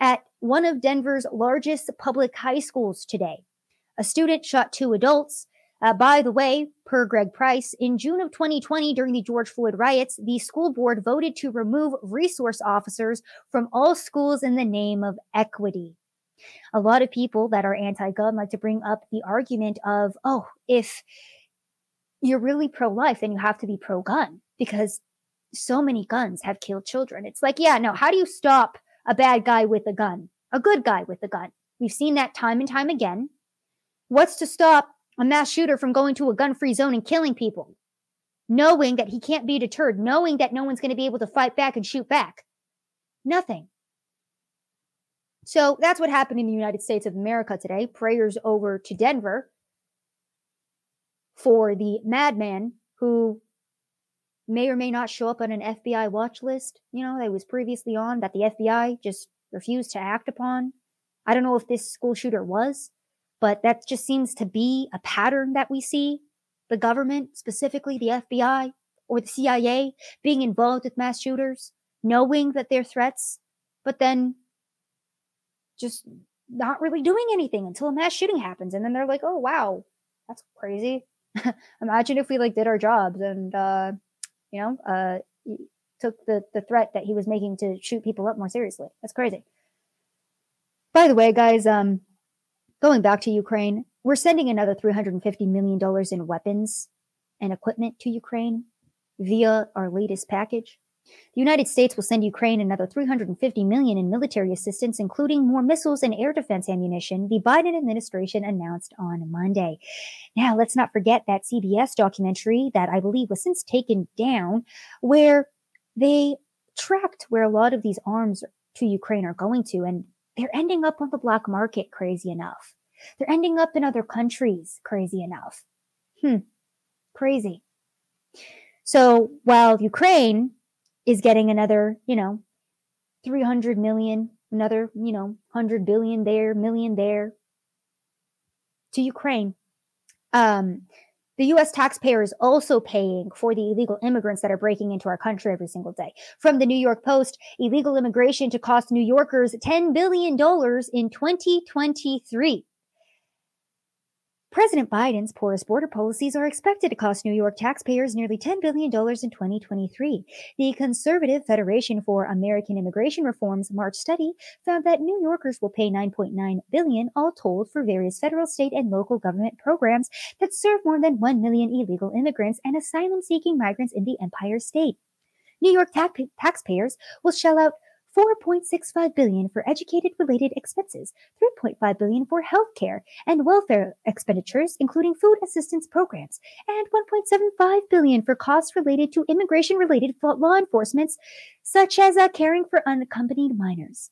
at one of Denver's largest public high schools today. A student shot two adults. By the way, per Greg Price, in June of 2020, during the George Floyd riots, the school board voted to remove resource officers from all schools in the name of equity. A lot of people that are anti-gun like to bring up the argument of, oh, if you're really pro-life, then you have to be pro-gun because so many guns have killed children. It's like, yeah, no, how do you stop a bad guy with a gun? A good guy with a gun. We've seen that time and time again. What's to stop a mass shooter from going to a gun-free zone and killing people, knowing that he can't be deterred, knowing that no one's going to be able to fight back and shoot back? Nothing. So that's what happened in the United States of America today. Prayers over to Denver for the madman who may or may not show up on an FBI watch list, you know, that was previously on, that the FBI just refused to act upon. I don't know if this school shooter was, but that just seems to be a pattern that we see. The government, specifically the FBI or the CIA, being involved with mass shooters, knowing that they're threats, but then just not really doing anything until a mass shooting happens. And then they're like, oh, wow, that's crazy. Imagine if we like did our jobs and, took the threat that he was making to shoot people up more seriously. That's crazy. By the way, guys, going back to Ukraine, we're sending another $350 million in weapons and equipment to Ukraine via our latest package. The United States will send Ukraine another $350 million in military assistance, including more missiles and air defense ammunition, the Biden administration announced on Monday. Now, let's not forget that CBS documentary that I believe was since taken down, where they tracked where a lot of these arms to Ukraine are going to, and they're ending up on the black market, crazy enough. They're ending up in other countries, crazy enough. Crazy. So while Ukraine is getting another, $300 million, another, $100 billion there, million there to Ukraine. The U.S. taxpayer is also paying for the illegal immigrants that are breaking into our country every single day. From the New York Post, illegal immigration to cost New Yorkers $10 billion in 2023. President Biden's porous border policies are expected to cost New York taxpayers nearly $10 billion in 2023. The Conservative Federation for American Immigration Reform's March study found that New Yorkers will pay $9.9 billion all told for various federal, state, and local government programs that serve more than 1 million illegal immigrants and asylum-seeking migrants in the Empire State. New York taxpayers will shell out $4.65 billion for education-related expenses, $3.5 billion for healthcare and welfare expenditures, including food assistance programs, and $1.75 billion for costs related to immigration-related law enforcement, such as caring for unaccompanied minors.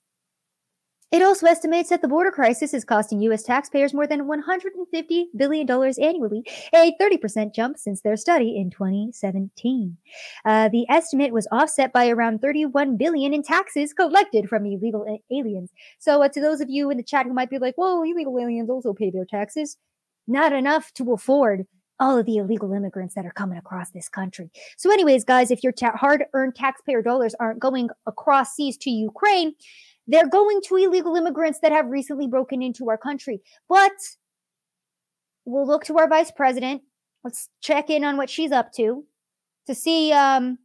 It also estimates that the border crisis is costing U.S. taxpayers more than $150 billion annually, a 30% jump since their study in 2017. The estimate was offset by around $31 billion in taxes collected from illegal aliens. So to those of you in the chat who might be like, well, illegal aliens also pay their taxes, not enough to afford all of the illegal immigrants that are coming across this country. So anyways, guys, if your hard-earned taxpayer dollars aren't going across seas to Ukraine, they're going to illegal immigrants that have recently broken into our country. But we'll look to our vice president. Let's check in on what she's up to see, again,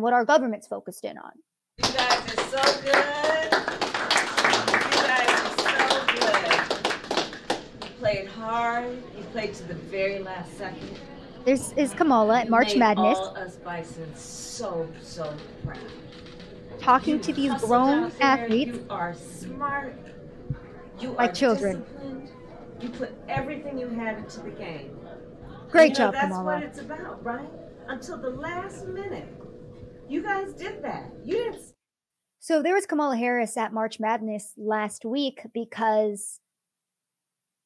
what our government's focused in on. You guys are so good. You guys are so good. You played hard. You played to the very last second. This is Kamala at March Madness. All us bison so proud. Talking to these grown athletes. You are smart. You are children. Disciplined. You put everything you had into the game. Great job, Kamala. That's what it's about, right? Until the last minute. You guys did that. You didn't. So there was Kamala Harris at March Madness last week because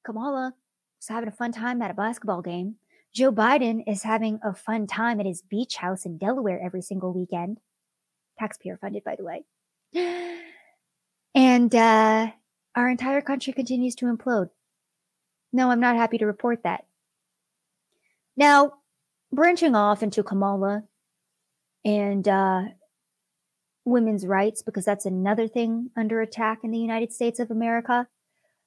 Kamala was having a fun time at a basketball game. Joe Biden is having a fun time at his beach house in Delaware every single weekend. Taxpayer funded, by the way. And our entire country continues to implode. No, I'm not happy to report that. Now, branching off into Kamala and women's rights, because that's another thing under attack in the United States of America.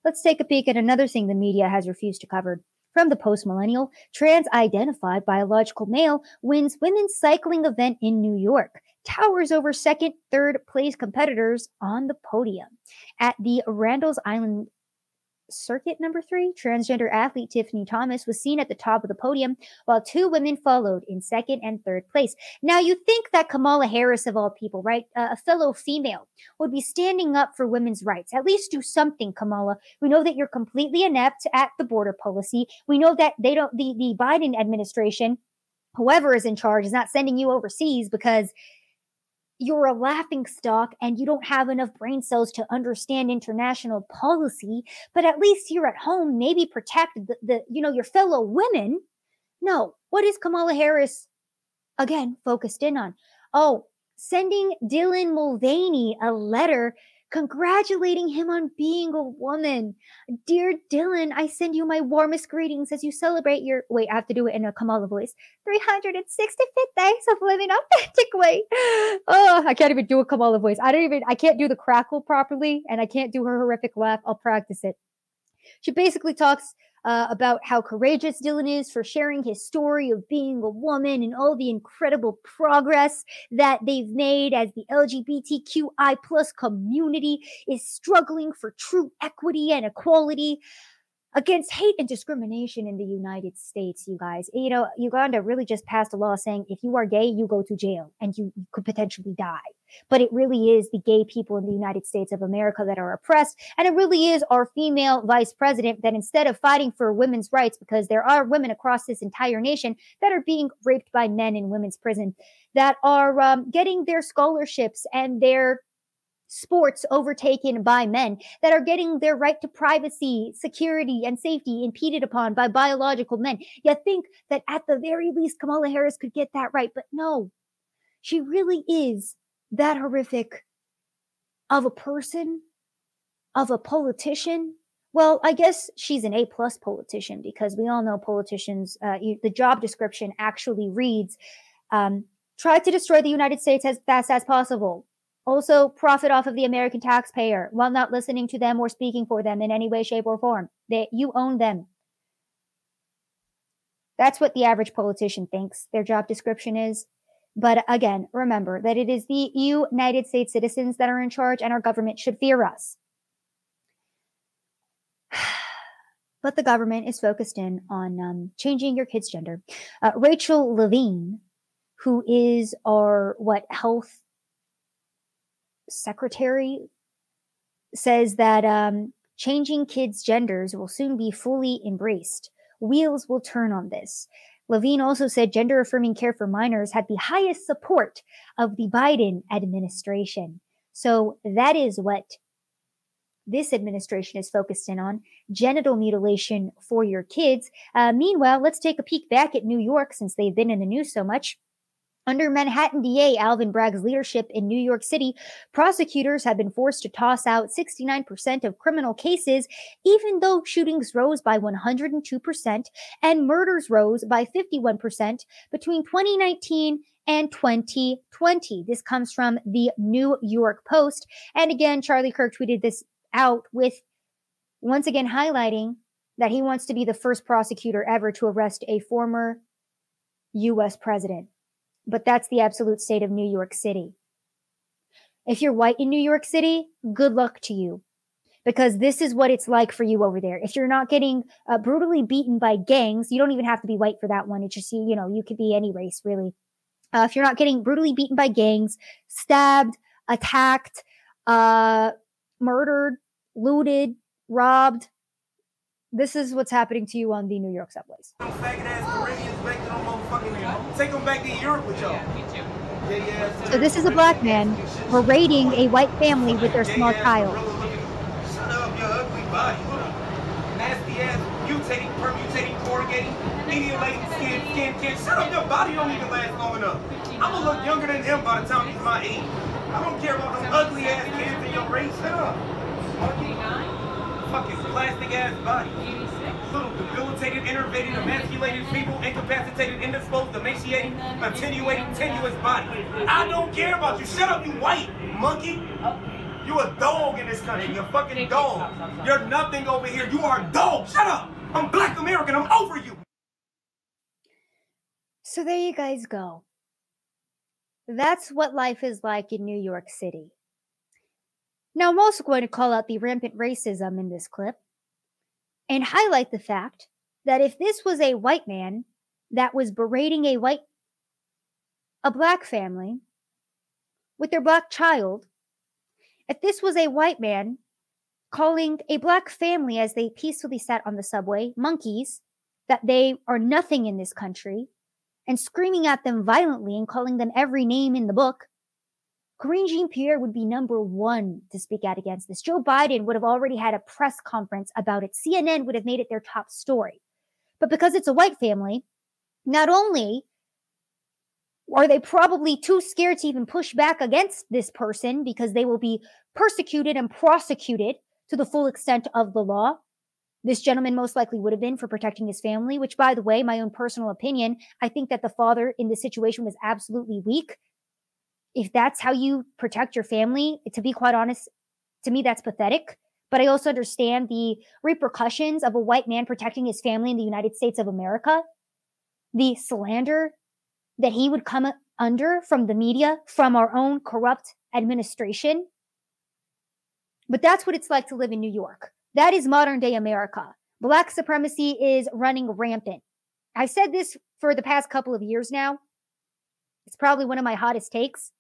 Let's take a peek at another thing the media has refused to cover. From the Post-Millennial, trans-identified biological male wins women's cycling event in New York, towers over second, third place competitors on the podium. At the Randall's Island Circuit number 3, transgender athlete Tiffany Thomas was seen at the top of the podium, while two women followed in second and third place. Now, you think that Kamala Harris, of all people, right, a fellow female, would be standing up for women's rights. At least do something, Kamala. We know that you're completely inept at the border policy. We know that they don't, the Biden administration, whoever is in charge, is not sending you overseas because you're a laughingstock and you don't have enough brain cells to understand international policy, but at least here at home, maybe protect your fellow women. No, what is Kamala Harris again focused in on? Oh, sending Dylan Mulvaney a letter congratulating him on being a woman. Dear Dylan, I send you my warmest greetings as you celebrate your, wait, I have to do it in a Kamala voice, 365 days of living authentically. Oh, I can't even do a Kamala voice. I can't do the crackle properly, and I can't do her horrific laugh. I'll practice it. She basically talks about how courageous Dylan is for sharing his story of being a woman and all the incredible progress that they've made as the LGBTQI plus community is struggling for true equity and equality against hate and discrimination in the United States, you guys. You know, Uganda really just passed a law saying if you are gay, you go to jail and you could potentially die. But it really is the gay people in the United States of America that are oppressed. And it really is our female vice president that instead of fighting for women's rights, because there are women across this entire nation that are being raped by men in women's prison, that are getting their scholarships and their sports overtaken by men, that are getting their right to privacy, security, and safety impeded upon by biological men. You think that at the very least Kamala Harris could get that right, but no, she really is that horrific of a person, of a politician. Well, I guess she's an A+ politician because we all know politicians, the job description actually reads, try to destroy the United States as fast as possible. Also profit off of the American taxpayer while not listening to them or speaking for them in any way, shape, or form. You own them. That's what the average politician thinks their job description is. But again, remember that it is the United States citizens that are in charge and our government should fear us. But the government is focused in on changing your kid's gender. Rachel Levine, who is our, health secretary, says that changing kids' genders will soon be fully embraced. Wheels will turn on this. Levine also said gender-affirming care for minors had the highest support of the Biden administration. So that is what this administration is focused in on, genital mutilation for your kids. Meanwhile, let's take a peek back at New York since they've been in the news so much. Under Manhattan DA Alvin Bragg's leadership in New York City, prosecutors have been forced to toss out 69% of criminal cases, even though shootings rose by 102% and murders rose by 51% between 2019 and 2020. This comes from the New York Post. And again, Charlie Kirk tweeted this out with, once again, highlighting that he wants to be the first prosecutor ever to arrest a former U.S. president. But that's the absolute state of New York City. If you're white in New York City, good luck to you, because this is what it's like for you over there. If you're not getting brutally beaten by gangs, you don't even have to be white for that one. It's just, you could be any race, really. If you're not getting brutally beaten by gangs, stabbed, attacked, murdered, looted, robbed, this is what's happening to you on the New York subways. Take them back to Europe with y'all. So this is a black man parading a white family with their small child. Shut up, your ugly body. Nasty ass, mutating, corrugating, medium-laden skin. Shut up, your body don't even last long enough. I'm gonna look younger than him by the time he's my age. I don't care about them ugly ass kids in your race. Shut up. Fucking plastic ass body. little, debilitated, enervated, emasculated, feeble, incapacitated, indisposed, emaciated, attenuated, tenuous body. I don't care about you. Shut up, you white monkey. You a dog in this country. You're a fucking dog. You're nothing over here. You are a dog. Shut up. I'm Black American. I'm over you. So there you guys go. That's what life is like in New York City. Now, I'm also going to call out the rampant racism in this clip and highlight the fact that if this was a white man that was berating a black family with their black child, if this was a white man calling a black family as they peacefully sat on the subway monkeys, that they are nothing in this country, and screaming at them violently and calling them every name in the book, Karine Jean-Pierre would be number one to speak out against this. Joe Biden would have already had a press conference about it. CNN would have made it their top story. But because it's a white family, not only are they probably too scared to even push back against this person because they will be persecuted and prosecuted to the full extent of the law. This gentleman most likely would have been for protecting his family, which, by the way, my own personal opinion, I think that the father in this situation was absolutely weak. If that's how you protect your family, to be quite honest, to me, that's pathetic. But I also understand the repercussions of a white man protecting his family in the United States of America, the slander that he would come under from the media, from our own corrupt administration. But that's what it's like to live in New York. That is modern day America. Black supremacy is running rampant. I've said this for the past couple of years now. It's probably one of my hottest takes,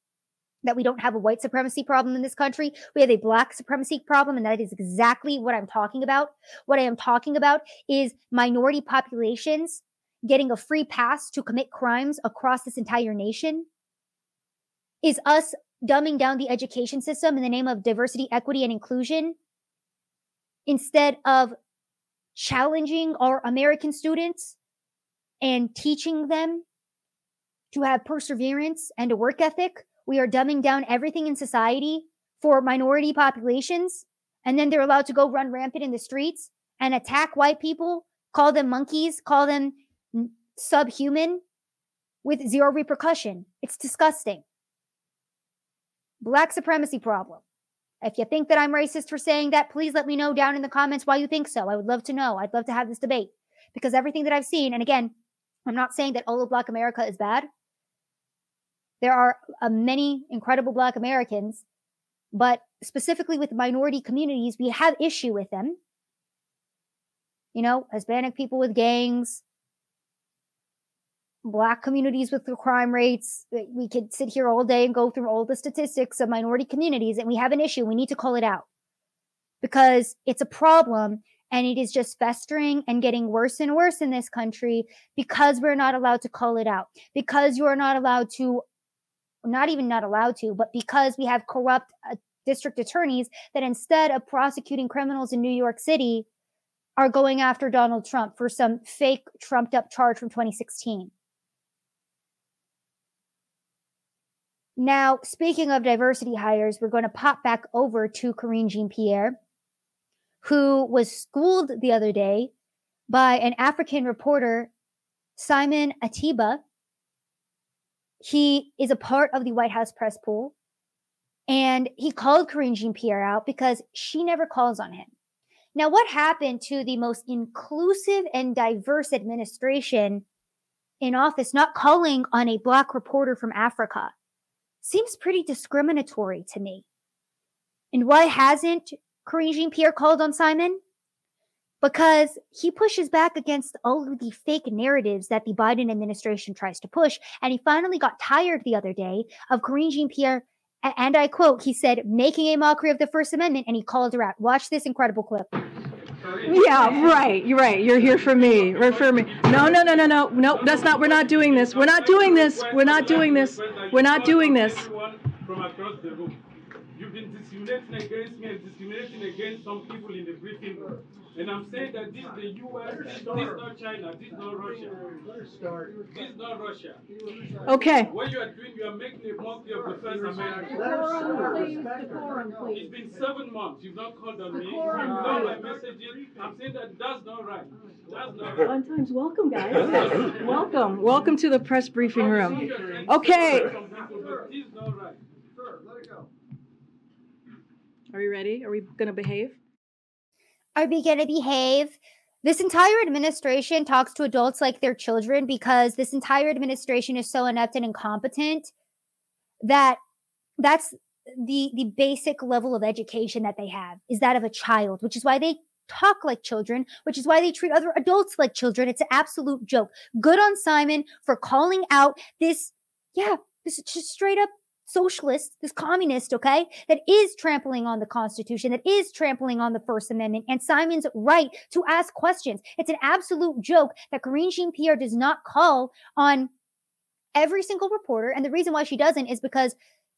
that we don't have a white supremacy problem in this country. We have a black supremacy problem, and that is exactly what I'm talking about. What I am talking about is minority populations getting a free pass to commit crimes across this entire nation, is us dumbing down the education system in the name of diversity, equity, and inclusion, instead of challenging our American students and teaching them to have perseverance and a work ethic. We are dumbing down everything in society for minority populations, and then they're allowed to go run rampant in the streets and attack white people, call them monkeys, call them subhuman, with zero repercussion. It's disgusting. Black supremacy problem. If you think that I'm racist for saying that, please let me know down in the comments why you think so. I would love to know. I'd love to have this debate, because everything that I've seen, and again, I'm not saying that all of Black America is bad. There are many incredible Black Americans, but specifically with minority communities, we have issue with them. You know, Hispanic people with gangs, Black communities with the crime rates. We could sit here all day and go through all the statistics of minority communities, and we have an issue. We need to call it out because it's a problem, and it is just festering and getting worse and worse in this country because we're not allowed to call it out, because you are not allowed to, but because we have corrupt district attorneys that, instead of prosecuting criminals in New York City, are going after Donald Trump for some fake trumped up charge from 2016. Now, speaking of diversity hires, we're going to pop back over to Karine Jean-Pierre, who was schooled the other day by an African reporter, Simon Atiba. He is a part of the White House press pool, and he called Karine Jean-Pierre out because she never calls on him. Now, what happened to the most inclusive and diverse administration in office not calling on a Black reporter from Africa? Seems pretty discriminatory to me. And why hasn't Karine Jean-Pierre called on Simon? Because he pushes back against all of the fake narratives that the Biden administration tries to push. And he finally got tired the other day of Karine Jean-Pierre, and I quote, he said, making a mockery of the First Amendment, and he called her out. Watch this incredible clip. Yeah, right. You're right. You're here for me. Refer me. No. That's not. We're not doing this. We're not doing this. We're not doing this. We're not doing this. We're not doing this. discriminating against me and discriminating against some people in the briefing room. And I'm saying that this is the U.S., this is not China, this is not Russia. This is not Russia. Okay. What you are doing, you are making a mockery of the First Amendment. It's been 7 months. You've not called on me. You've not my messages. I'm saying that that's not right. That's not right. On time's welcome, guys. Welcome. Welcome to the press briefing room. Okay. This is not right. Sir, let it go. Are we ready? Are we going to behave? Are we going to behave? This entire administration talks to adults like they're children because this entire administration is so inept and incompetent that that's the basic level of education that they have is that of a child, which is why they talk like children, which is why they treat other adults like children. It's an absolute joke. Good on Simon for calling out this just straight up socialist, this communist, okay, that is trampling on the Constitution, that is trampling on the First Amendment, and Simon's right to ask questions. It's an absolute joke that Karine Jean-Pierre does not call on every single reporter, and the reason why she doesn't is because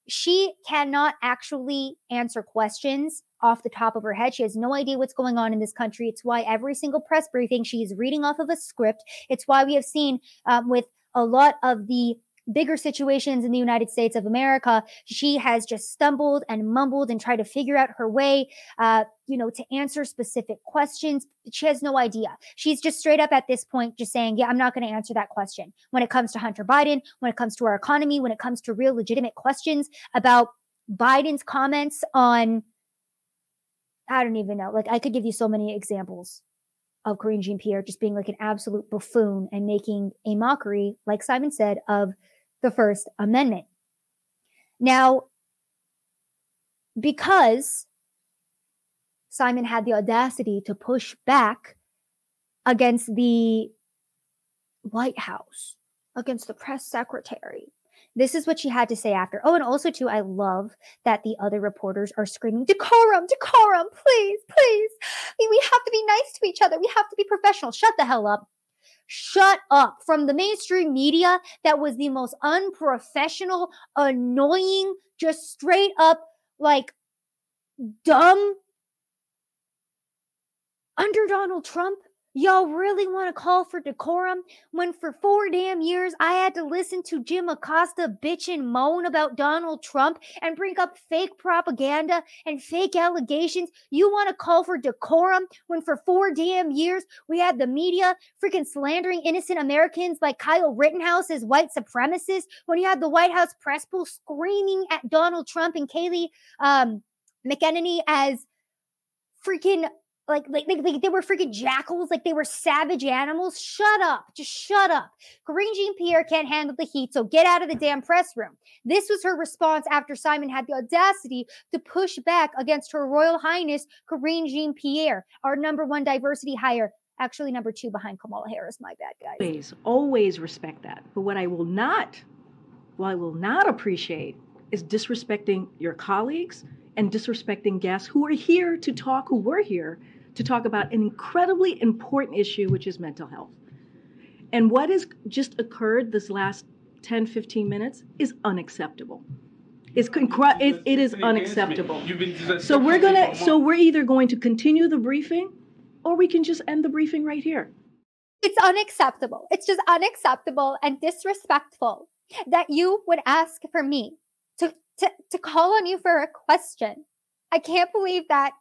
she cannot actually answer questions off the top of her head. She has no idea what's going on in this country. It's why every single press briefing, she is reading off of a script. It's why we have seen with a lot of the bigger situations in the United States of America, she has just stumbled and mumbled and tried to figure out her way, to answer specific questions. She has no idea. She's just straight up at this point just saying, I'm not going to answer that question. When it comes to Hunter Biden, when it comes to our economy, when it comes to real legitimate questions about Biden's comments on, I don't even know, I could give you so many examples of Karine Jean-Pierre just being like an absolute buffoon and making a mockery, like Simon said, of the First Amendment. Now, because Simon had the audacity to push back against the White House, against the press secretary, this is what she had to say after. Oh, and also, too, I love that the other reporters are screaming, decorum, decorum, please, please. We have to be nice to each other. We have to be professional. Shut the hell up. Shut up. From the mainstream media, that was the most unprofessional, annoying, just straight up, dumb. Under Donald Trump, y'all really want to call for decorum when for 4 damn years I had to listen to Jim Acosta bitch and moan about Donald Trump and bring up fake propaganda and fake allegations? You want to call for decorum when for 4 damn years we had the media freaking slandering innocent Americans like Kyle Rittenhouse as white supremacists? When you had the White House press pool screaming at Donald Trump and Kayleigh McEnany as freaking... Like they were freaking jackals, like they were savage animals. Shut up. Just shut up. Karine Jean-Pierre can't handle the heat, so get out of the damn press room. This was her response after Simon had the audacity to push back against Her Royal Highness Karine Jean-Pierre, our number 1 diversity hire. Actually, number 2 behind Kamala Harris. My bad, guys. Always respect that. But what I will not, appreciate is disrespecting your colleagues and disrespecting guests who were here to talk about an incredibly important issue, which is mental health. And what has just occurred this last 10, 15 minutes is unacceptable. It is unacceptable. So we're either going to continue the briefing or we can just end the briefing right here. It's unacceptable. It's just unacceptable and disrespectful that you would ask for me to call on you for a question. I can't believe that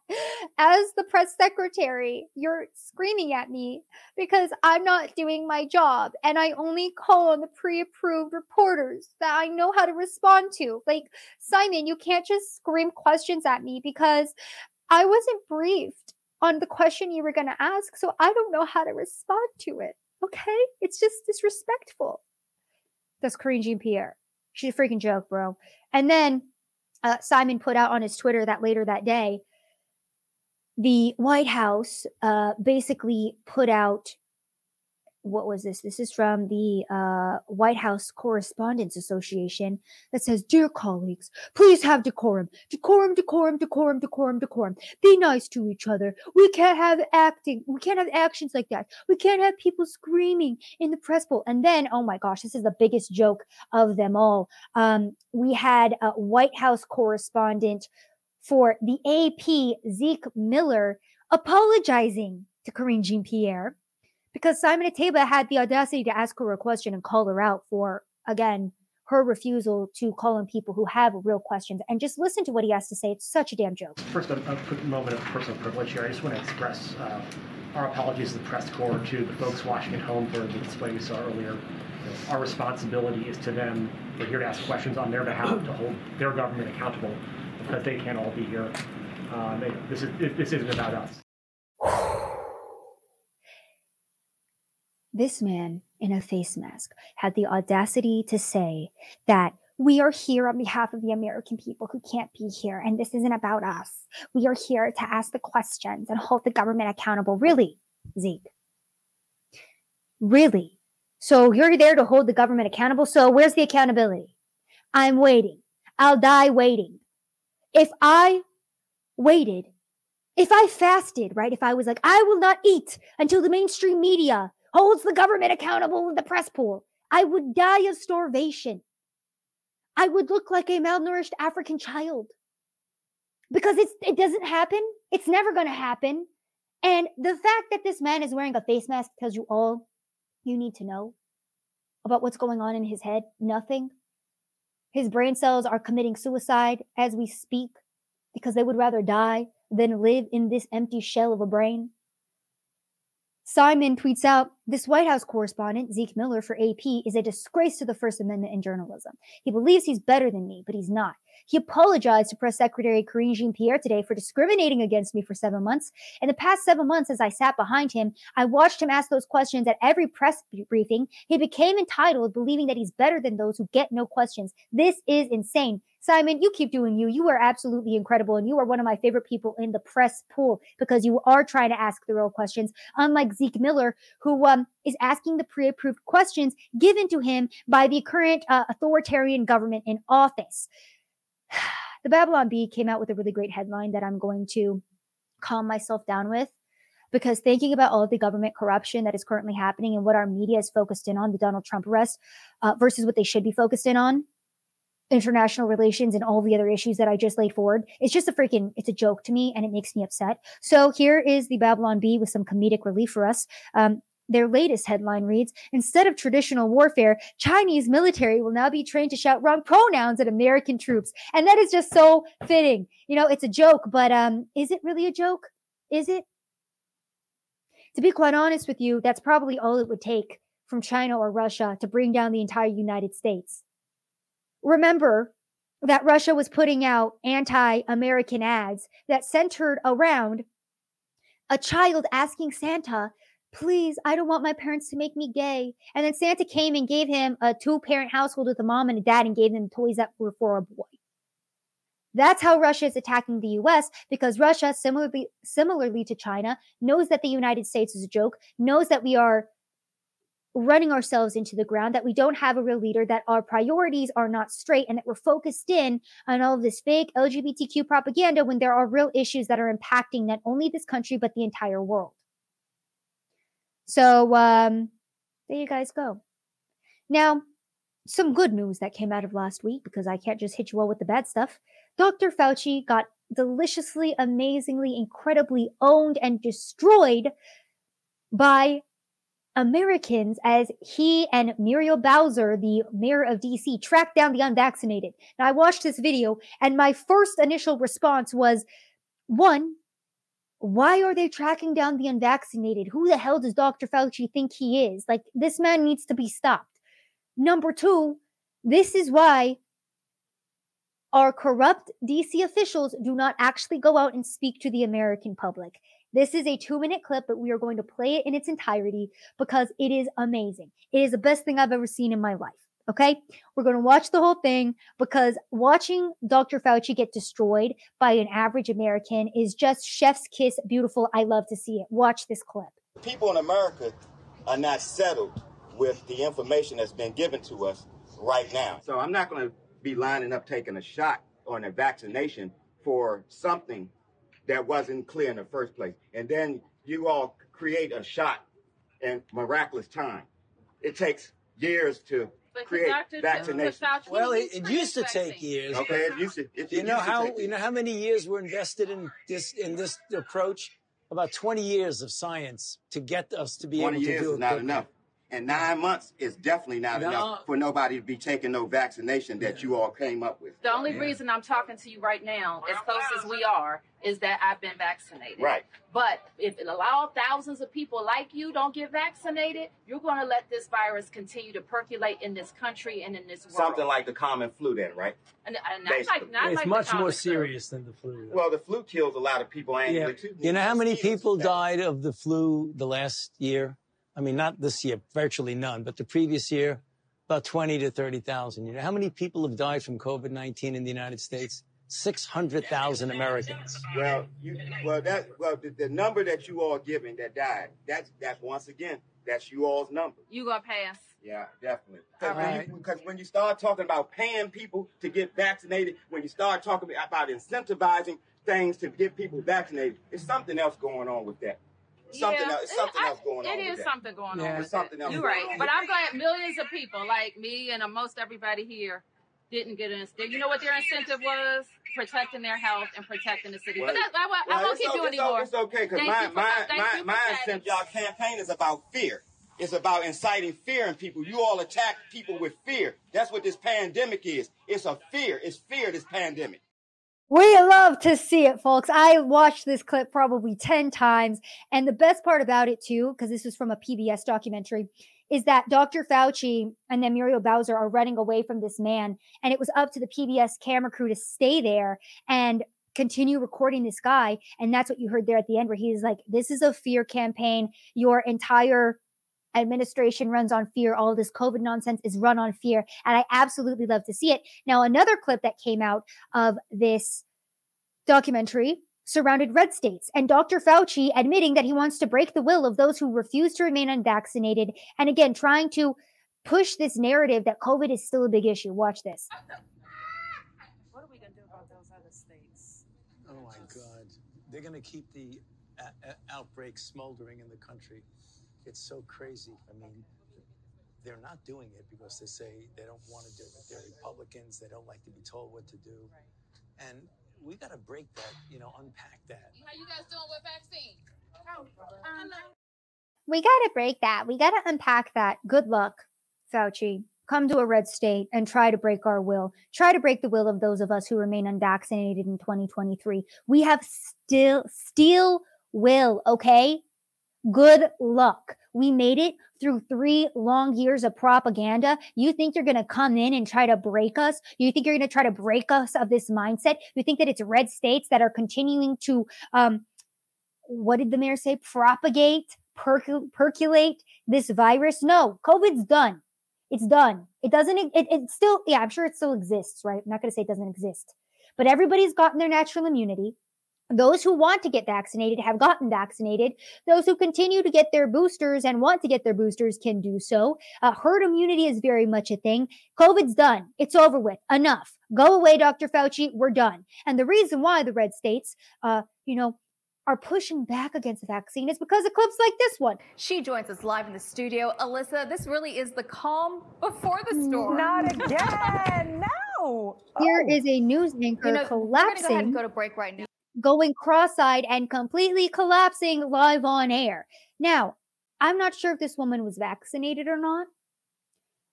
as the press secretary, you're screaming at me because I'm not doing my job and I only call on the pre-approved reporters that I know how to respond to. Simon, you can't just scream questions at me because I wasn't briefed on the question you were going to ask, so I don't know how to respond to it, okay? It's just disrespectful. That's Karine Jean-Pierre. She's a freaking joke, bro. And then Simon put out on his Twitter that later that day, the White House basically put out, what was this? This is from the White House Correspondents Association that says, dear colleagues, please have decorum. Decorum, decorum, decorum, decorum, decorum. Be nice to each other. We can't have acting. We can't have actions like that. We can't have people screaming in the press pool. And then, oh my gosh, this is the biggest joke of them all. We had a White House correspondent for the AP, Zeke Miller, apologizing to Karine Jean-Pierre because Simon Ateba had the audacity to ask her a question and call her out for, again, her refusal to call on people who have real questions. And just listen to what he has to say. It's such a damn joke. First, a quick moment of personal privilege here. I just want to express our apologies to the press corps, to the folks watching at home for the display we saw earlier. Our responsibility is to them. We're here to ask questions on their behalf, to hold their government accountable, because they can't all be here. This isn't about us. This man in a face mask had the audacity to say that we are here on behalf of the American people who can't be here, and this isn't about us. We are here to ask the questions and hold the government accountable. Really, Zeke? Really? So you're there to hold the government accountable? So where's the accountability? I'm waiting. I'll die waiting. If I waited, if I fasted, right? If I was like, I will not eat until the mainstream media holds the government accountable in the press pool, I would die of starvation. I would look like a malnourished African child. Because it doesn't happen. It's never going to happen. And the fact that this man is wearing a face mask tells you all you need to know about what's going on in his head. Nothing. His brain cells are committing suicide as we speak because they would rather die than live in this empty shell of a brain. Simon tweets out, this White House correspondent, Zeke Miller for AP, is a disgrace to the First Amendment in journalism. He believes he's better than me, but he's not. He apologized to Press Secretary Karine Jean-Pierre today for discriminating against me for 7 months. In the past 7 months, as I sat behind him, I watched him ask those questions at every press briefing. He became entitled, believing that he's better than those who get no questions. This is insane. Simon, you keep doing you. You are absolutely incredible, and you are one of my favorite people in the press pool because you are trying to ask the real questions, unlike Zeke Miller, who is asking the pre-approved questions given to him by the current authoritarian government in office. The Babylon Bee came out with a really great headline that I'm going to calm myself down with, because thinking about all of the government corruption that is currently happening and what our media is focused in on, the Donald Trump arrest versus what they should be focused in on, international relations and all the other issues that I just laid forward. It's just it's a joke to me, and it makes me upset. So here is the Babylon Bee with some comedic relief for us. Their latest headline reads, instead of traditional warfare, Chinese military will now be trained to shout wrong pronouns at American troops. And that is just so fitting. You know, it's a joke, but is it really a joke? Is it? To be quite honest with you, that's probably all it would take from China or Russia to bring down the entire United States. Remember that Russia was putting out anti-American ads that centered around a child asking Santa, please, I don't want my parents to make me gay. And then Santa came and gave him a 2-parent household with a mom and a dad and gave them toys that were for a boy. That's how Russia is attacking the U.S., because Russia, similarly to China, knows that the United States is a joke, knows that we are running ourselves into the ground, that we don't have a real leader, that our priorities are not straight, and that we're focused in on all of this fake LGBTQ propaganda when there are real issues that are impacting not only this country, but the entire world. So there you guys go. Now, some good news that came out of last week, because I can't just hit you all with the bad stuff. Dr. Fauci got deliciously, amazingly, incredibly owned and destroyed by Americans as he and Muriel Bowser, the mayor of DC, tracked down the unvaccinated. Now, I watched this video, and my first initial response was, one, why are they tracking down the unvaccinated? Who the hell does Dr. Fauci think he is? Like, this man needs to be stopped. Number two, this is why our corrupt DC officials do not actually go out and speak to the American public. This is a 2-minute clip, but we are going to play it in its entirety because it is amazing. It is the best thing I've ever seen in my life, okay? We're going to watch the whole thing because watching Dr. Fauci get destroyed by an average American is just chef's kiss beautiful. I love to see it. Watch this clip. People in America are not settled with the information that's been given to us right now. So I'm not going to be lining up taking a shot on a vaccination for something that wasn't clear in the first place. And then you all create a shot in miraculous time. It takes years to create vaccination. Well, it used to take years. Okay, it used to. You know how many years were invested in this approach? About 20 years of science to get us to be able to do it. 20 years is not enough. And 9 months is definitely not enough for nobody to be taking no vaccination that you all came up with. The only reason I'm talking to you right now, as close as we are, is that I've been vaccinated. Right. But if it allows thousands of people like you don't get vaccinated, you're going to let this virus continue to percolate in this country and in this world. Something like the common flu then, right? And it's much more serious than the flu. Well, the flu kills a lot of people annually too. You know how many people died of the flu the last year? I mean, not this year, virtually none, but the previous year, about 20 to 30,000. You know how many people have died from COVID-19 in the United States? 600,000 Americans. Well, the number that you all giving that died, that's once again, that's you all's number. You gonna pass? Yeah, definitely. Because when you start talking about paying people to get vaccinated, when you start talking about incentivizing things to get people vaccinated, there's something else going on with that. Something else going on. You're right. But I'm glad millions of people like me and most everybody here didn't get an. You know what their incentive was? Protecting their health and protecting the city. Well, but that's why I won't keep doing anymore. It's okay because my incentive, y'all campaign is about fear. It's about inciting fear in people. You all attack people with fear. That's what this pandemic is. It's a fear. It's fear. This pandemic. We love to see it, folks. I watched this clip probably 10 times. And the best part about it, too, because this was from a PBS documentary, is that Dr. Fauci and then Muriel Bowser are running away from this man. And it was up to the PBS camera crew to stay there and continue recording this guy. And that's what you heard there at the end, where he's like, this is a fear campaign. Your entire administration runs on fear. All this COVID nonsense is run on fear. And I absolutely love to see it. Now, another clip that came out of this documentary surrounded red states and Dr. Fauci admitting that he wants to break the will of those who refuse to remain unvaccinated. And again, trying to push this narrative that COVID is still a big issue. Watch this. What are we going to do about those other states? Oh, my God. They're going to keep the outbreak smoldering in the country. It's so crazy. I mean, they're not doing it because they say they don't want to do it. They're Republicans. They don't like to be told what to do. And we got to break that, you know, unpack that. How you guys doing with vaccine? We got to break that. We got to unpack that. Good luck, Fauci. Come to a red state and try to break our will. Try to break the will of those of us who remain unvaccinated in 2023. We have still will, okay? Good luck. We made it through 3 long years of propaganda. You think you're going to come in and try to break us? You think you're going to try to break us of this mindset? You think that it's red states that are continuing to, what did the mayor say? Propagate, percolate this virus? No, COVID's done. It's done. It doesn't, it still, yeah, I'm sure it still exists, right? I'm not going to say it doesn't exist, but everybody's gotten their natural immunity. Those who want to get vaccinated have gotten vaccinated. Those who continue to get their boosters and want to get their boosters can do so. Herd immunity is very much a thing. COVID's done. It's over with. Enough. Go away, Dr. Fauci. We're done. And the reason why the red states, are pushing back against the vaccine is because of clips like this one. She joins us live in the studio. Alyssa, this really is the calm before the storm. Not again. No. Here is a news anchor collapsing. We're going to go ahead and go to break right now. Going cross-eyed and completely collapsing live on air. Now, I'm not sure if this woman was vaccinated or not,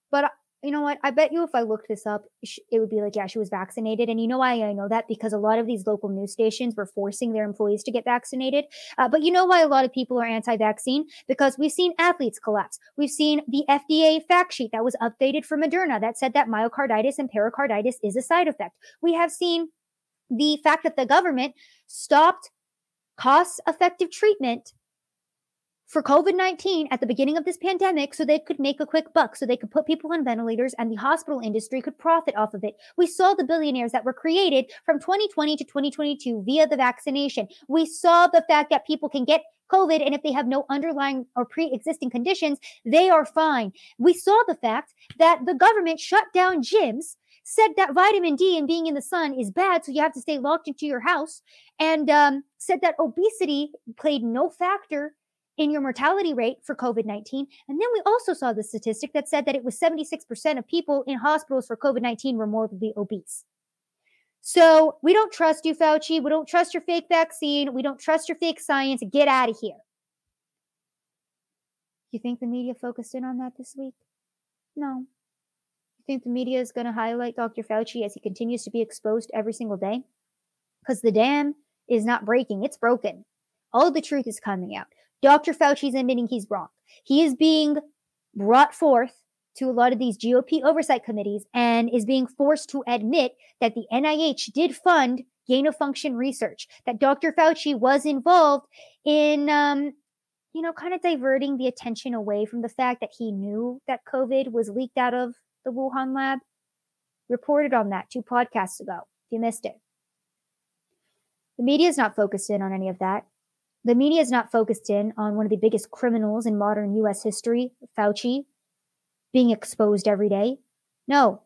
but you know what? I bet you if I looked this up, it would be like, yeah, she was vaccinated. And you know why I know that? Because a lot of these local news stations were forcing their employees to get vaccinated. But you know why a lot of people are anti-vaccine? Because we've seen athletes collapse. We've seen the FDA fact sheet that was updated for Moderna that said that myocarditis and pericarditis is a side effect. We have seen the fact that the government stopped cost-effective treatment for COVID-19 at the beginning of this pandemic so they could make a quick buck, so they could put people on ventilators and the hospital industry could profit off of it. We saw the billionaires that were created from 2020 to 2022 via the vaccination. We saw the fact that people can get COVID, and if they have no underlying or pre-existing conditions, they are fine. We saw the fact that the government shut down gyms, said that vitamin D and being in the sun is bad, so you have to stay locked into your house, and said that obesity played no factor in your mortality rate for COVID-19. And then we also saw the statistic that said that it was 76% of people in hospitals for COVID-19 were morbidly obese. So we don't trust you, Fauci. We don't trust your fake vaccine. We don't trust your fake science. Get out of here. You think the media focused in on that this week? No. You think the media is going to highlight Dr. Fauci as he continues to be exposed every single day? Because the dam is not breaking. It's broken. All of the truth is coming out. Dr. Fauci is admitting he's wrong. He is being brought forth to a lot of these GOP oversight committees and is being forced to admit that the NIH did fund gain-of-function research, that Dr. Fauci was involved in, kind of diverting the attention away from the fact that he knew that COVID was leaked out of the Wuhan lab. Reported on that 2 podcasts ago, if you missed it. The media is not focused in on any of that. The media is not focused in on one of the biggest criminals in modern U.S. history, Fauci, being exposed every day. No,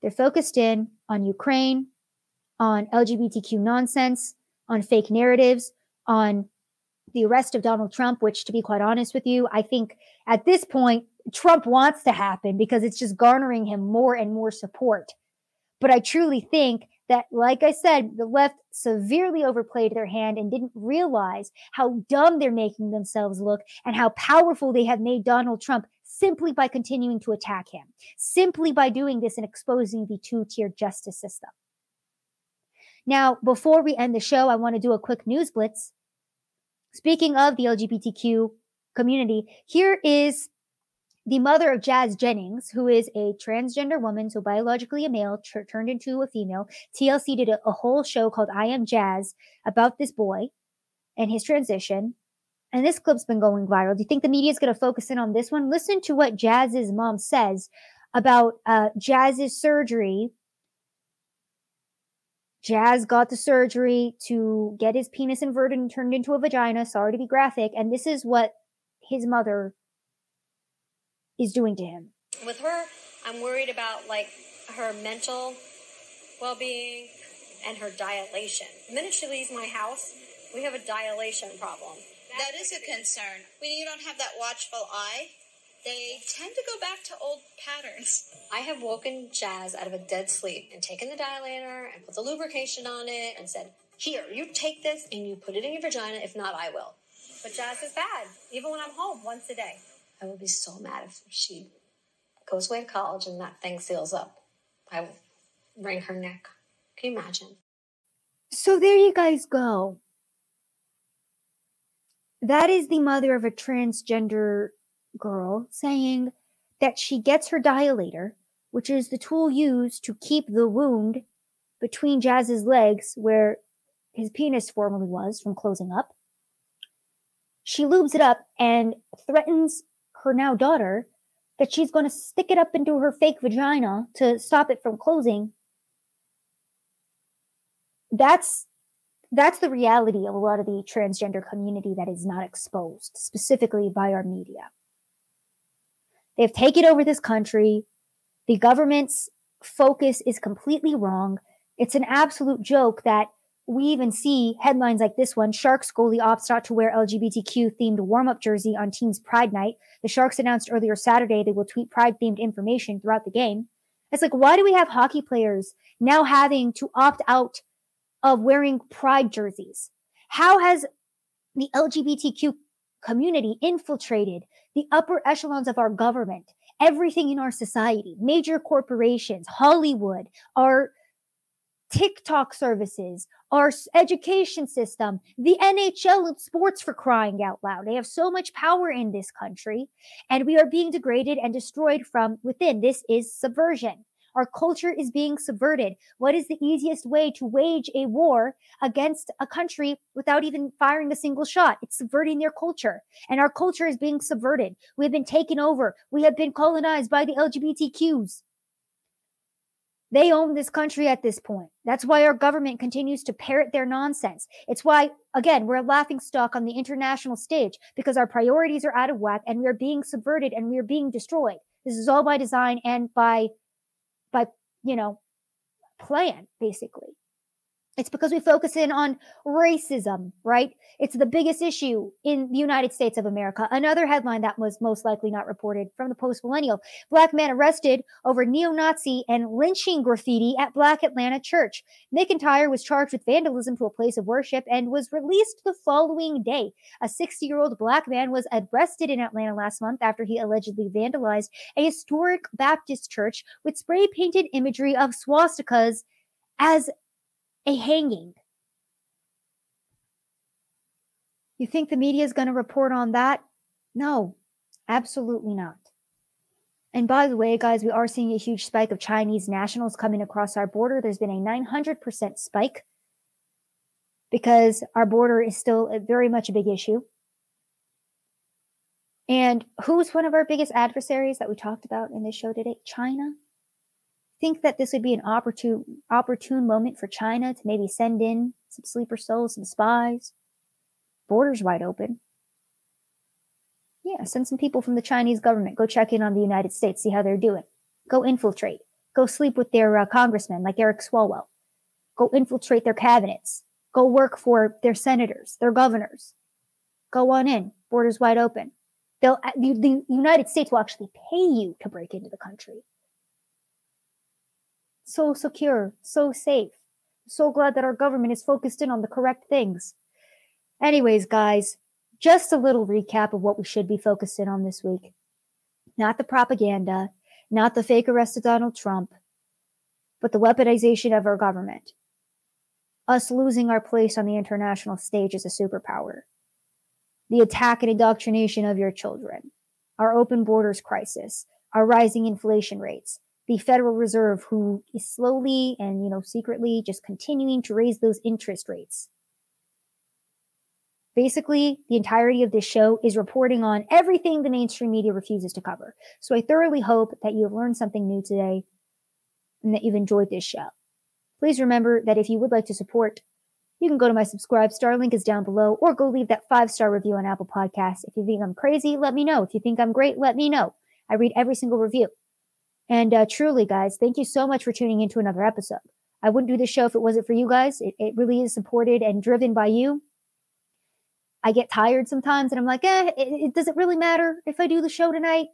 they're focused in on Ukraine, on LGBTQ nonsense, on fake narratives, on the arrest of Donald Trump, which, to be quite honest with you, I think at this point, Trump wants to happen because it's just garnering him more and more support. But I truly think that, like I said, the left severely overplayed their hand and didn't realize how dumb they're making themselves look and how powerful they have made Donald Trump simply by continuing to attack him, simply by doing this and exposing the 2-tier justice system. Now, before we end the show, I want to do a quick news blitz. Speaking of the LGBTQ community, here is the mother of Jazz Jennings, who is a transgender woman, so biologically a male, turned into a female. TLC did a whole show called I Am Jazz about this boy and his transition. And this clip's been going viral. Do you think the media is going to focus in on this one? Listen to what Jazz's mom says about Jazz's surgery. Jazz got the surgery to get his penis inverted and turned into a vagina. Sorry to be graphic. And this is what his mother is doing to him. With her, I'm worried about her mental well-being and her dilation. The minute she leaves my house, we have a dilation problem. That is a concern. When you don't have that watchful eye, they tend to go back to old patterns. I have woken Jazz out of a dead sleep and taken the dilator and put the lubrication on it and said, here, you take this and you put it in your vagina. If not, I will. But Jazz is bad, even when I'm home once a day. I will be so mad if she goes away to college and that thing seals up. I will wring her neck. Can you imagine? So there you guys go. That is the mother of a transgender girl saying that she gets her dilator, which is the tool used to keep the wound between Jazz's legs where his penis formerly was from closing up. She lubes it up and threatens her now daughter that she's going to stick it up into her fake vagina to stop it from closing. That's the reality of a lot of the transgender community that is not exposed, specifically by our media. They've taken over this country. The government's focus is completely wrong. It's an absolute joke that we even see headlines like this one. Sharks goalie opts not to wear LGBTQ-themed warm-up jersey on team's Pride night. The Sharks announced earlier Saturday they will tweet Pride-themed information throughout the game. It's like, why do we have hockey players now having to opt out of wearing Pride jerseys? How has the LGBTQ community infiltrated the upper echelons of our government, everything in our society, major corporations, Hollywood, our TikTok services, our education system, the NHL and sports, for crying out loud? They have so much power in this country, and we are being degraded and destroyed from within. This is subversion. Our culture is being subverted. What is the easiest way to wage a war against a country without even firing a single shot? It's subverting their culture. And our culture is being subverted. We have been taken over. We have been colonized by the LGBTQs. They own this country at this point. That's why our government continues to parrot their nonsense. It's why, again, we're a laughingstock on the international stage because our priorities are out of whack and we are being subverted and we are being destroyed. This is all by design and by plan, basically. It's because we focus in on racism, right? It's the biggest issue in the United States of America. Another headline that was most likely not reported from the Post-Millennial. Black man arrested over neo-Nazi and lynching graffiti at Black Atlanta Church. McIntyre was charged with vandalism to a place of worship and was released the following day. A 60-year-old Black man was arrested in Atlanta last month after he allegedly vandalized a historic Baptist church with spray-painted imagery of swastikas as a hanging. You think the media is going to report on that? No, absolutely not. And by the way, guys, we are seeing a huge spike of Chinese nationals coming across our border. There's been a 900% spike because our border is still very much a big issue. And who's one of our biggest adversaries that we talked about in this show today? China. Think that this would be an opportune moment for China to maybe send in some sleeper souls, some spies. Borders wide open. Yeah, send some people from the Chinese government. Go check in on the United States, see how they're doing. Go infiltrate. Go sleep with their congressmen like Eric Swalwell. Go infiltrate their cabinets. Go work for their senators, their governors. Go on in. Borders wide open. The United States will actually pay you to break into the country. So secure, so safe. So glad that our government is focused in on the correct things. Anyways, guys, just a little recap of what we should be focused in on this week. Not the propaganda, not the fake arrest of Donald Trump, but the weaponization of our government. Us losing our place on the international stage as a superpower. The attack and indoctrination of your children. Our open borders crisis. Our rising inflation rates. The Federal Reserve, who is slowly and, secretly just continuing to raise those interest rates. Basically, the entirety of this show is reporting on everything the mainstream media refuses to cover. So I thoroughly hope that you have learned something new today and that you've enjoyed this show. Please remember that if you would like to support, you can go to my Subscribestar, link is down below, or go leave that 5-star review on Apple Podcasts. If you think I'm crazy, let me know. If you think I'm great, let me know. I read every single review. And truly, guys, thank you so much for tuning into another episode. I wouldn't do this show if it wasn't for you guys. It really is supported and driven by you. I get tired sometimes and I'm like, it doesn't really matter if I do the show tonight.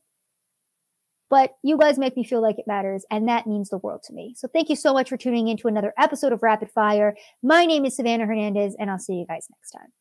But you guys make me feel like it matters, and that means the world to me. So thank you so much for tuning into another episode of Rapid Fire. My name is Savannah Hernandez, and I'll see you guys next time.